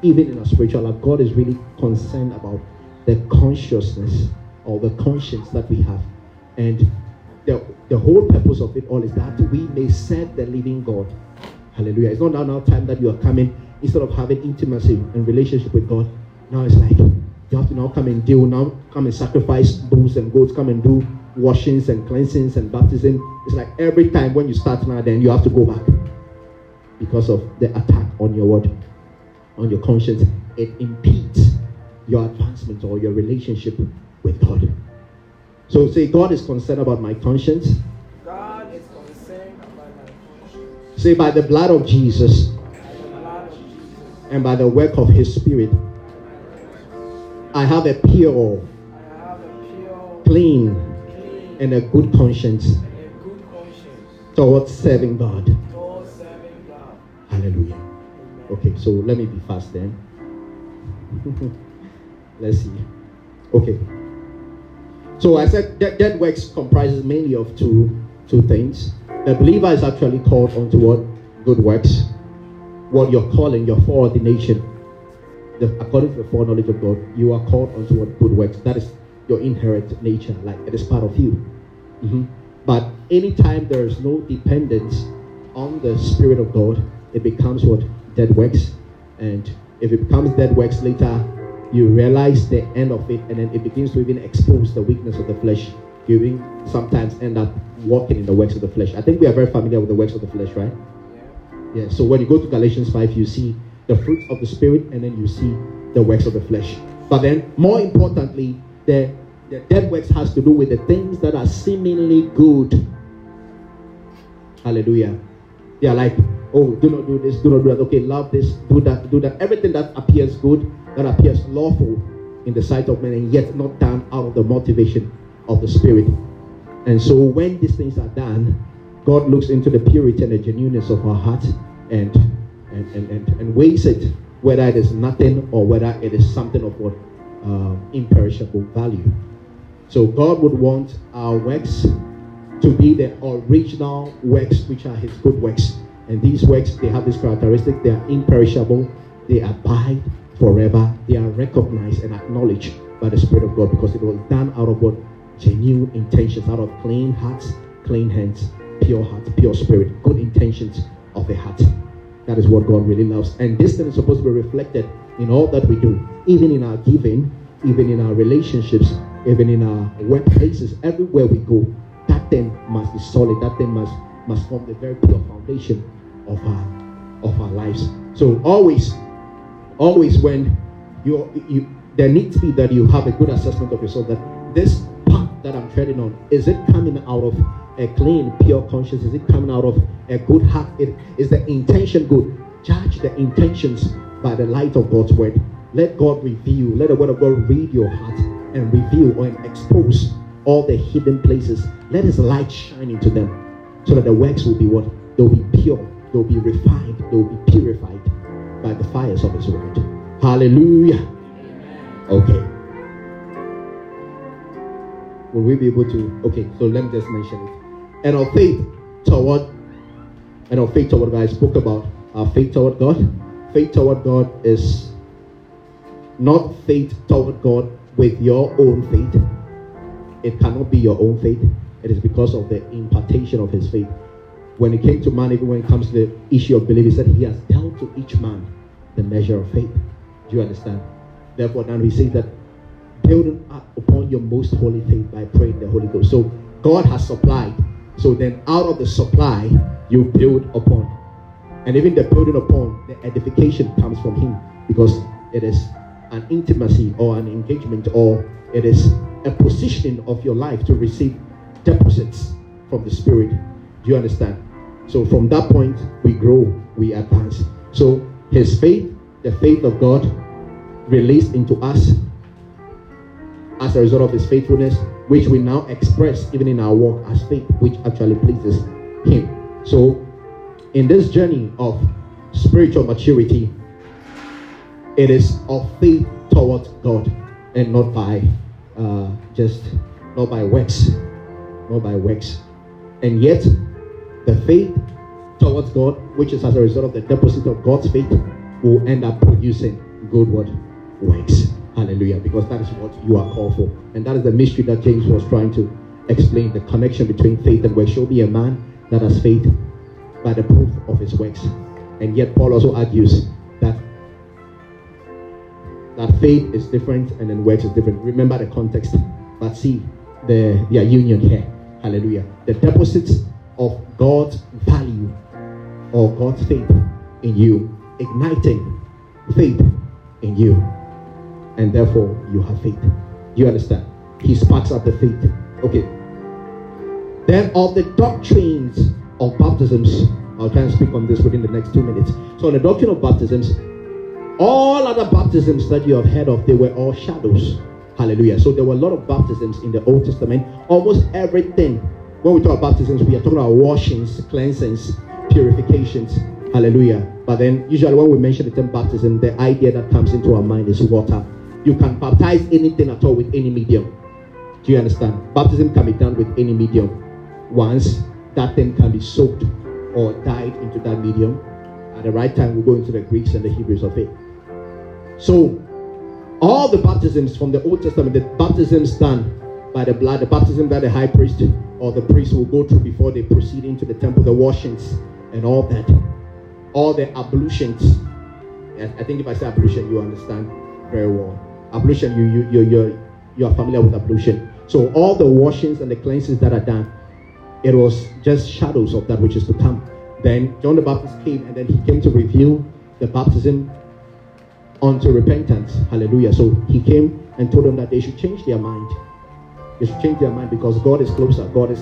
even in our spiritual life, God is really concerned about the consciousness or the conscience that we have. And the, the whole purpose of it all is that we may serve the living God. Hallelujah. It's not now, now time that you are coming, instead of having intimacy and relationship with God, now it's like you have to now come and deal, now come and sacrifice bulls and goats, come and do washings and cleansings and baptism. It's like every time when you start now, then you have to go back. Because of the attack on your word, on your conscience, it impedes your advancement or your relationship with God. So say, God is concerned about my conscience. God is concerned about my conscience. Say, by the blood of Jesus, by the blood of Jesus, and by the work of his Spirit, I have a pure, clean, and a good conscience towards serving God. Hallelujah. Okay, so let me be fast then. Let's see. Okay. So I said that dead works comprises mainly of two two things. The believer is actually called onto what good works, what you're calling your foreordination. The, according to the foreknowledge of God, you are called onto what good works. That is your inherent nature, like it is part of you. Mm-hmm. But anytime there is no dependence on the Spirit of God, it becomes what dead works. And if it becomes dead works later, you realize the end of it, and then it begins to even expose the weakness of the flesh. You even sometimes end up walking in the works of the flesh. I think we are very familiar with the works of the flesh, right? Yeah. Yeah. So when you go to Galatians five, you see the fruit of the Spirit, and then you see the works of the flesh. But then, more importantly, the, the dead works has to do with the things that are seemingly good. Hallelujah. They are like, oh, do not do this, do not do that. Okay, love this, do that, do that. Everything that appears good, that appears lawful in the sight of men, and yet not done out of the motivation of the Spirit. And so when these things are done, God looks into the purity and the genuineness of our heart and and and, and, and weighs it, whether it is nothing or whether it is something of what uh, imperishable value. So God would want our works to be the original works, which are his good works. And these works, they have this characteristic: they are imperishable, they abide forever, they are recognized and acknowledged by the Spirit of God, because it was done out of what? Genuine intentions, out of clean hearts, clean hands, pure heart, pure spirit, good intentions of the heart. That is what God really loves. And this thing is supposed to be reflected in all that we do, even in our giving, even in our relationships, even in our workplaces, everywhere we go. That thing must be solid, that thing must must form the very pure foundation of our of our lives. So always, always when you you there needs to be that you have a good assessment of yourself, that this path that I'm treading on, is it coming out of a clean, pure conscience? Is it coming out of a good heart? It, is the intention good? Judge the intentions by the light of God's word. Let God reveal, let the word of God read your heart and reveal or expose all the hidden places. Let his light shine into them, so that the works will be what? They'll be pure, they'll be refined, they'll be purified by the fires of his word. Hallelujah. Amen. Okay. Will we be able to? Okay, so let me just mention it. And our faith toward, and our faith toward God, I spoke about our faith toward God. Faith toward God is not faith toward God with your own faith. It cannot be your own faith. It is because of the impartation of his faith. When it came to man, even when it comes to the issue of belief, he said he has dealt to each man the measure of faith. Do you understand? Therefore, now he says that building up upon your most holy faith by praying the Holy Ghost. So God has supplied. So then out of the supply, you build upon. And even the building upon, the edification comes from him, because it is an intimacy or an engagement, or it is a positioning of your life to receive deposits from the Spirit. Do you understand? So from that point, we grow, we advance. So his faith, the faith of God released into us as a result of his faithfulness, which we now express even in our walk as faith, which actually pleases him. So in this journey of spiritual maturity, it is of faith towards God, and not by uh, just not by works. Not by works. And yet the faith towards God, which is as a result of the deposit of God's faith, will end up producing good what? Works. Hallelujah. Because that is what you are called for. And that is the mystery that James was trying to explain, the connection between faith and works. Show me a man that has faith by the proof of his works. And yet Paul also argues that that faith is different and then works is different. Remember the context, but see the their union here. Hallelujah. The deposits of God's value or God's faith in you, igniting faith in you, and therefore you have faith. You understand? He sparks up the faith. Okay. Then of the doctrines of baptisms, I'll try and speak on this within the next two minutes. So on the doctrine of baptisms, All other baptisms that you have heard of, they were all shadows. Hallelujah. So there were a lot of baptisms in the Old Testament. Almost everything. When we talk about baptisms, we are talking about washings, cleansings, purifications. Hallelujah. But then usually when we mention the term baptism, the idea that comes into our mind is water. You can baptize anything at all with any medium. Do you understand? Baptism can be done with any medium. Once that thing can be soaked or dyed into that medium, at the right time we go into the Greeks and the Hebrews of it. So all the baptisms from the Old Testament, the baptisms done by the blood, the baptism that the high priest or the priest will go through before they proceed into the temple, the washings and all that, all the ablutions. I think if I say ablution, you understand very well. Ablution, you you you you you are familiar with ablution. So all the washings and the cleanses that are done, it was just shadows of that which is to come. Then John the Baptist came, and then he came to reveal the baptism unto repentance. Hallelujah. So he came and told them that they should change their mind. They should change their mind because God is closer. God is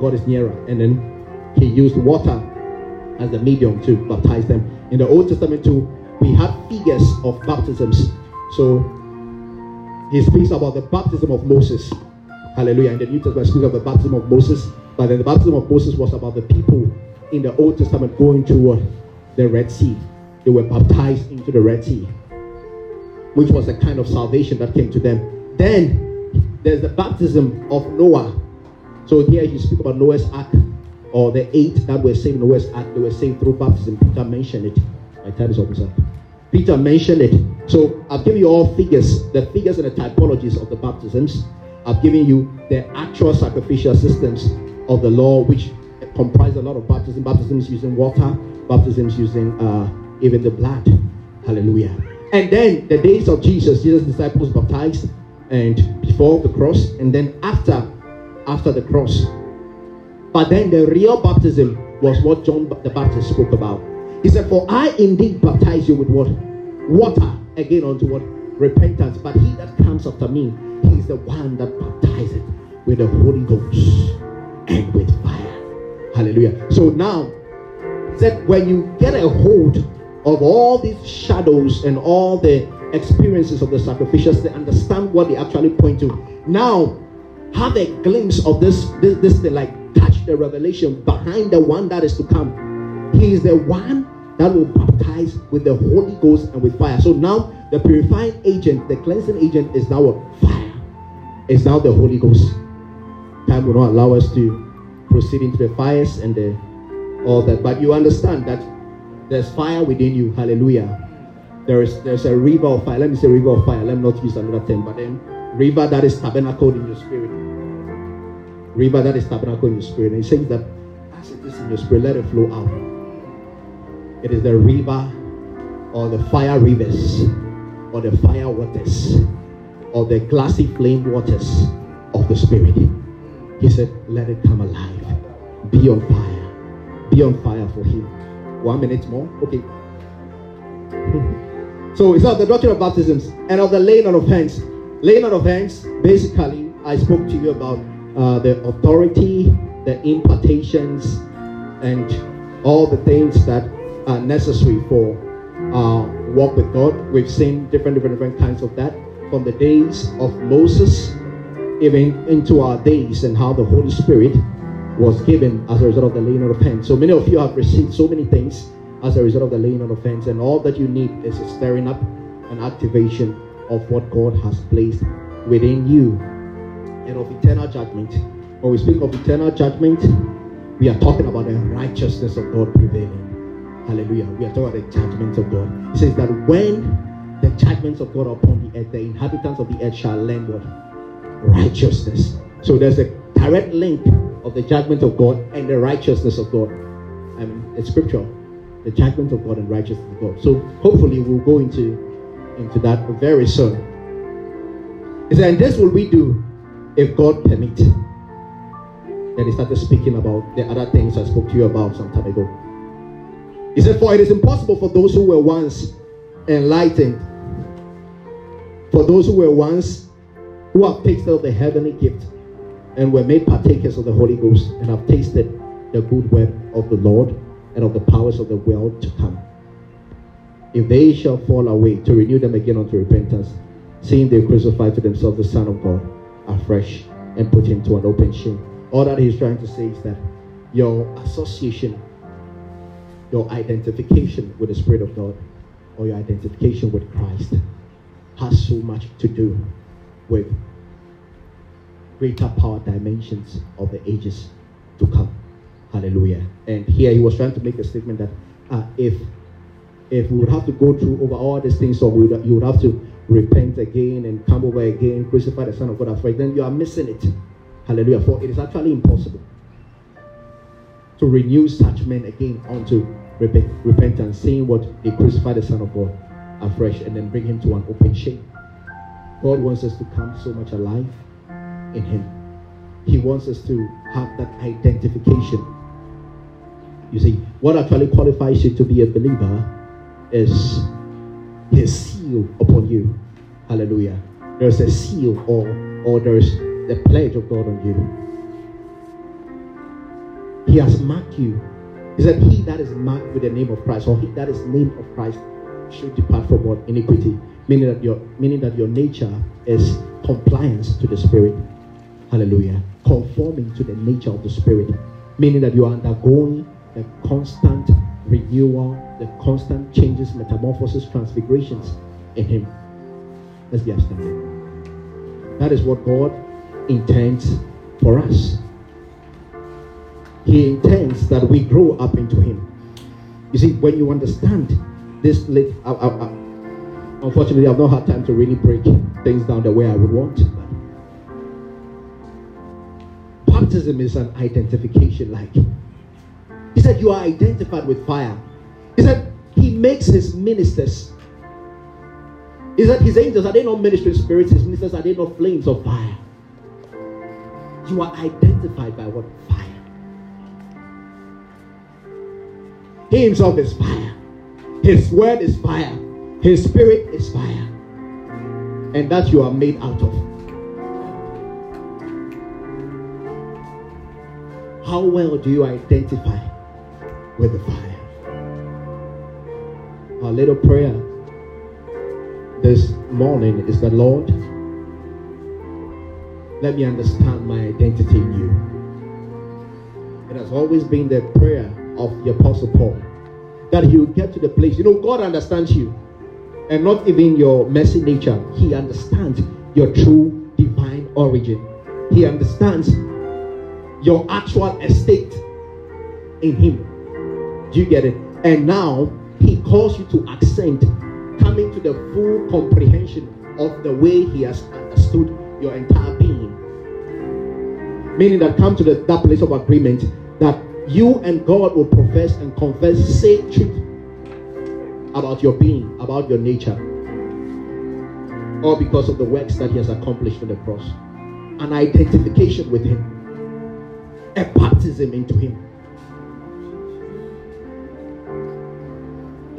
God is nearer. And then he used water as the medium to baptize them. In the Old Testament too, we have figures of baptisms. So he speaks about the baptism of Moses. Hallelujah. In the New Testament, speaks of the baptism of Moses. But then the baptism of Moses was about the people in the Old Testament going toward the Red Sea. They were baptized into the Red Sea, which was a kind of salvation that came to them. Then there's the baptism of Noah. So here you speak about Noah's Ark, or the eight that were saved in Noah's Ark. They were saved through baptism. Peter mentioned it. My time is almost up. Peter mentioned it. So I've given you all figures, the figures and the typologies of the baptisms. I've given you the actual sacrificial systems of the law, which comprise a lot of baptism. Baptisms using water, baptisms using uh, even the blood. Hallelujah. And then the days of Jesus, Jesus' disciples baptized, and before the cross, and then after, after the cross. But then the real baptism was what John the Baptist spoke about. He said, "For I indeed baptize you with what? Water, again unto what? Repentance. But he that comes after me, he is the one that baptizes with the Holy Ghost and with fire." Hallelujah. So now, he said, when you get a hold of all these shadows and all the experiences of the sacrificials, they understand what they actually point to. Now, have a glimpse of this, this, this thing, like catch the revelation behind the one that is to come. He is the one that will baptize with the Holy Ghost and with fire. So now, the purifying agent, the cleansing agent is now a fire. It's now the Holy Ghost. Time will not allow us to proceed into the fires and the, all that. But you understand that there's fire within you. Hallelujah. There is there's a river of fire. Let me say river of fire. Let me not use another term. But then river that is tabernacled in your spirit. River that is tabernacled in your spirit. And it says that as it is in your spirit, let it flow out. It is the river, or the fire rivers, or the fire waters, or the glassy flame waters of the Spirit. He said, let it come alive. Be on fire. Be on fire for him. One minute more. Okay. So it's of the doctrine of baptisms and of the laying on of hands. Laying on of hands, basically, I spoke to you about uh, the authority, the impartations, and all the things that are necessary for uh, walk with God. We've seen different, different, different kinds of that from the days of Moses, even into our days, and how the Holy Spirit was given as a result of the laying on of hands. So many of you have received so many things as a result of the laying on of hands, and all that you need is a stirring up and activation of what God has placed within you, and of eternal judgment. When we speak of eternal judgment, we are talking about the righteousness of God prevailing. Hallelujah. We are talking about the judgments of God. It says that when the judgments of God are upon the earth, the inhabitants of the earth shall learn what? Righteousness. So there's a direct link of the judgment of God and the righteousness of God. I mean, it's scriptural. The judgment of God and righteousness of God. So hopefully we'll go into, into that very soon. It says, and this will we do if God permit. Then he started speaking about the other things I spoke to you about some time ago. He said, for it is impossible for those who were once enlightened, for those who were once, who have tasted of the heavenly gift and were made partakers of the Holy Ghost and have tasted the good word of the Lord and of the powers of the world to come. if they shall fall away, to renew them again unto repentance, seeing they crucified to themselves the Son of God afresh and put him to an open shame. All that he's trying to say is that your association, your identification with the Spirit of God, or your identification with Christ, has so much to do with greater power dimensions of the ages to come. Hallelujah. And here he was trying to make a statement that uh, if if we would have to go through over all these things, or we would, you would have to repent again and come over again, crucify the Son of God afresh, then you are missing it. Hallelujah. For it is actually impossible to renew such men again unto repent, repentance, seeing what they crucify the Son of God afresh and then bring him to an open shame. God wants us to come so much alive in him. He wants us to have that identification. You see, what actually qualifies you to be a believer is his seal upon you. Hallelujah. There's a seal, or or there's the pledge of God on you. He has marked you. He said, he that is marked with the name of Christ, or he that is named of Christ, should depart from what? Iniquity. Meaning that your meaning that your nature is compliance to the Spirit. Hallelujah. Conforming to the nature of the Spirit. Meaning that you are undergoing the constant renewal, the constant changes, metamorphosis, transfigurations in him. Let's be abstaining. That is what God intends for us. He intends that we grow up into him. You see, when you understand this lit, I, I, I, unfortunately I've not had time to really break things down the way I would want. Baptism is an identification. Like he said, you are identified with fire. He said he makes his ministers. He said his angels, are they not ministering spirits? His ministers, are they not flames of fire? You are identified by what? Fire. He himself is fire. His word is fire. His spirit is fire. And that you are made out of. How well do you identify with the fire? Our little prayer this morning is that, Lord, let me understand my identity in you. It has always been the prayer of the Apostle Paul, that he will get to the place, you know, God understands you, and not even your messy nature. He understands your true divine origin. He understands your actual estate in him. Do you get it? And now he calls you to ascend, coming to the full comprehension of the way he has understood your entire being. Meaning that come to the, that place of agreement that you and God will profess and confess, say truth about your being, about your nature, all because of the works that he has accomplished on the cross. An identification with him. A baptism into him.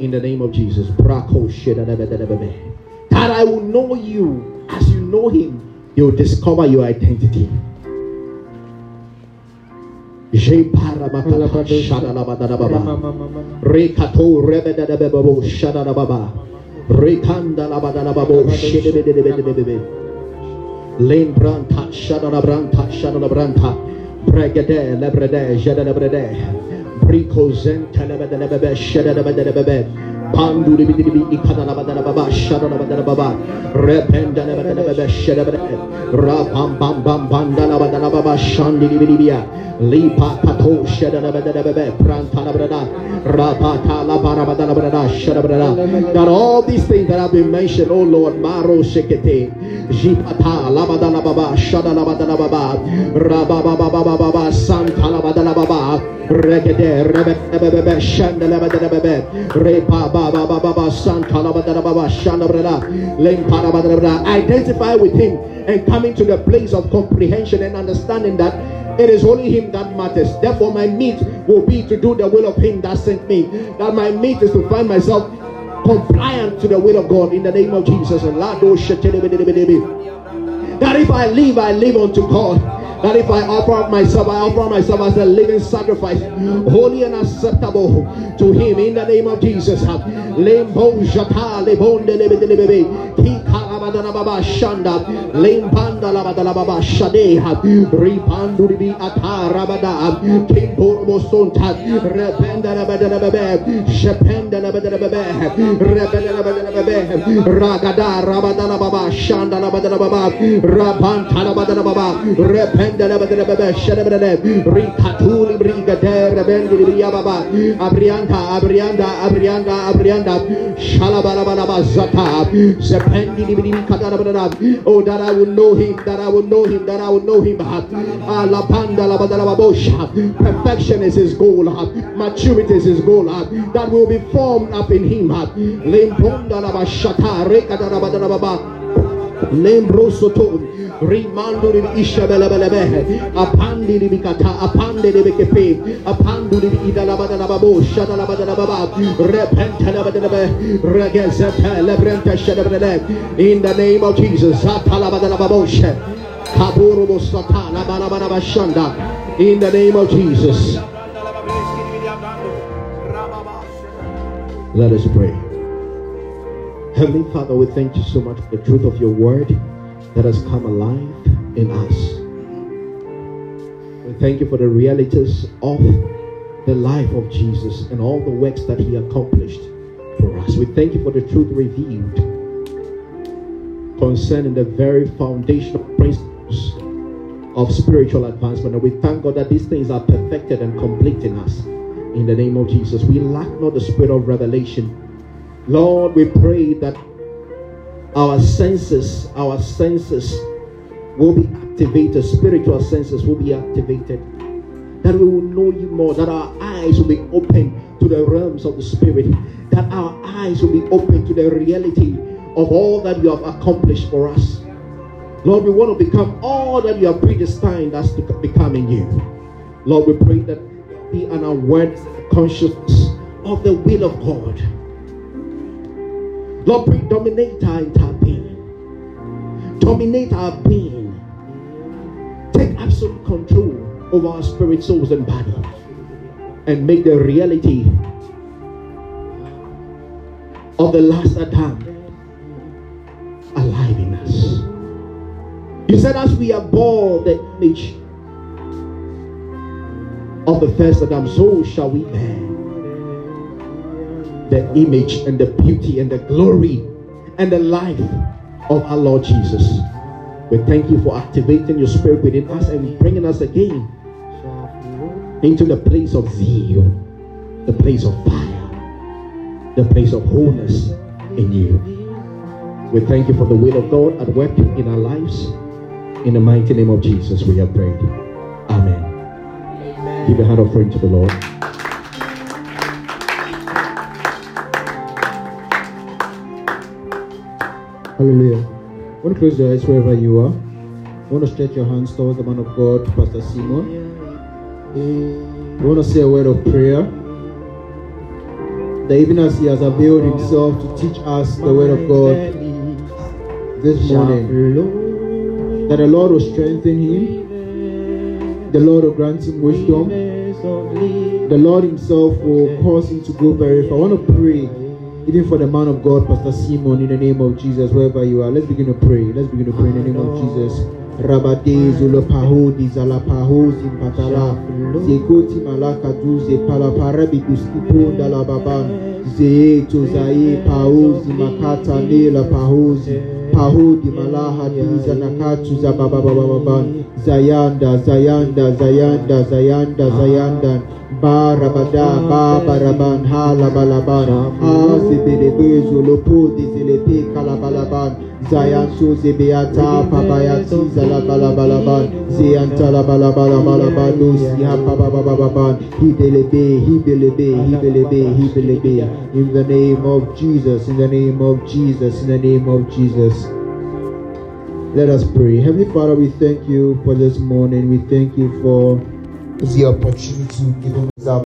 In the name of Jesus, that I will know you as you know him. You will discover your identity. Brigade, Lebrede, Jada Lebrede, Bricozen, Telebedebe, Shedda Bedebe, Pandu, Ikana Baba, Shadda Baba, Rependa Nebebe, Shedda, Rabam Bam Bam Bandana Baba, Shandi Libia, Lipa Pato, Shedda Nebebe, Prantana Brada, Rabata Labana Badana Brada, Shedda Brada. That all these things that have been mentioned, oh Lord, Maro Sekete. Jipata labadana baba shada labadana baba rababa baba baba santa labadana baba regede rebebe shanda labadana baba repa baba baba santa labadana baba shanda brada lempara brada. Identify with him and coming to the place of comprehension and understanding that it is only him that matters. Therefore my meat will be to do the will of him that sent me. That my meat is to find myself compliant to the will of God in the name of Jesus. That if I live, I live unto God. That if I offer up myself, I offer up myself as a living sacrifice, holy and acceptable to him, in the name of Jesus. Oh, that I would know him, that I would know him, that I would know him. Perfection is his goal, maturity is his goal, that will be formed up in him. Remanduri Ishabelebelebehe, Apandi Bikata, Apande de Bekepe, Apandu Idalabadababo, Shadalabadabab, Repentalababe, Regazeta, Lebrenta Shadabele, in the name of Jesus, Atalabadababoshe, Kaburubo Satana, Balabanabashanda, in the name of Jesus. Let us pray. Heavenly Father, we thank you so much for the truth of your word that has come alive in us. We thank you for the realities of the life of Jesus and all the works that he accomplished for us. We thank you for the truth revealed concerning the very foundational principles of spiritual advancement. And we thank God that these things are perfected and complete in us. In the name of Jesus, we lack not the spirit of revelation. Lord, we pray that Our senses, our senses will be activated, spiritual senses will be activated. That we will know you more, that our eyes will be open to the realms of the Spirit. That our eyes will be open to the reality of all that you have accomplished for us. Lord, we want to become all that you have predestined us to become in you. Lord, we pray that we be an aware consciousness of the will of God. Lord, predominate our entire being. Dominate our being. Take absolute control over our spirit, souls, and body. And make the reality of the last Adam alive in us. You said, as we are born the image of the first Adam, so shall we bear the image and the beauty and the glory and the life of our Lord Jesus. We thank you for activating your spirit within us and bringing us again into the place of zeal, the place of fire, the place of wholeness in you. We thank you for the will of God at work in our lives. In the mighty name of Jesus, we have prayed. Amen. Amen. Give a hand offering to the Lord. Hallelujah. I want to close your eyes wherever you are. I want to stretch your hands towards the man of God, Pastor Simon. You want to say a word of prayer. That even as he has availed himself to teach us the word of God this morning, that the Lord will strengthen him, the Lord will grant him wisdom, the Lord himself will cause him to go very far. I want to pray. Even for the man of God, Pastor Simon, in the name of Jesus, wherever you are, let's begin to pray. Let's begin to pray in the name of Jesus. Rabade zolopaho dizalapaho zimpatala zekoti malakadu zepalaparabi guskipo dalababa zee tozae pao zimakata nela paho paho di malaha dizanakatu zabababababa zayanda zayanda zayanda zayanda zayanda. Barabada, Baraban, Halabalaban, Azibede, Zolopo, Dizelepe, Calabalaban, Zayanso, Zebeata, Pabayati, Zalabalabalaban, Ziantalabalabalabalaban, Lucia, Pababababan, Hibelebe, Hibelebe, Hibelebe, Hibelebe, in the name of Jesus, in the name of Jesus, in the name of Jesus. Let us pray. Heavenly Father, we thank you for this morning, we thank you for. Is the opportunity given us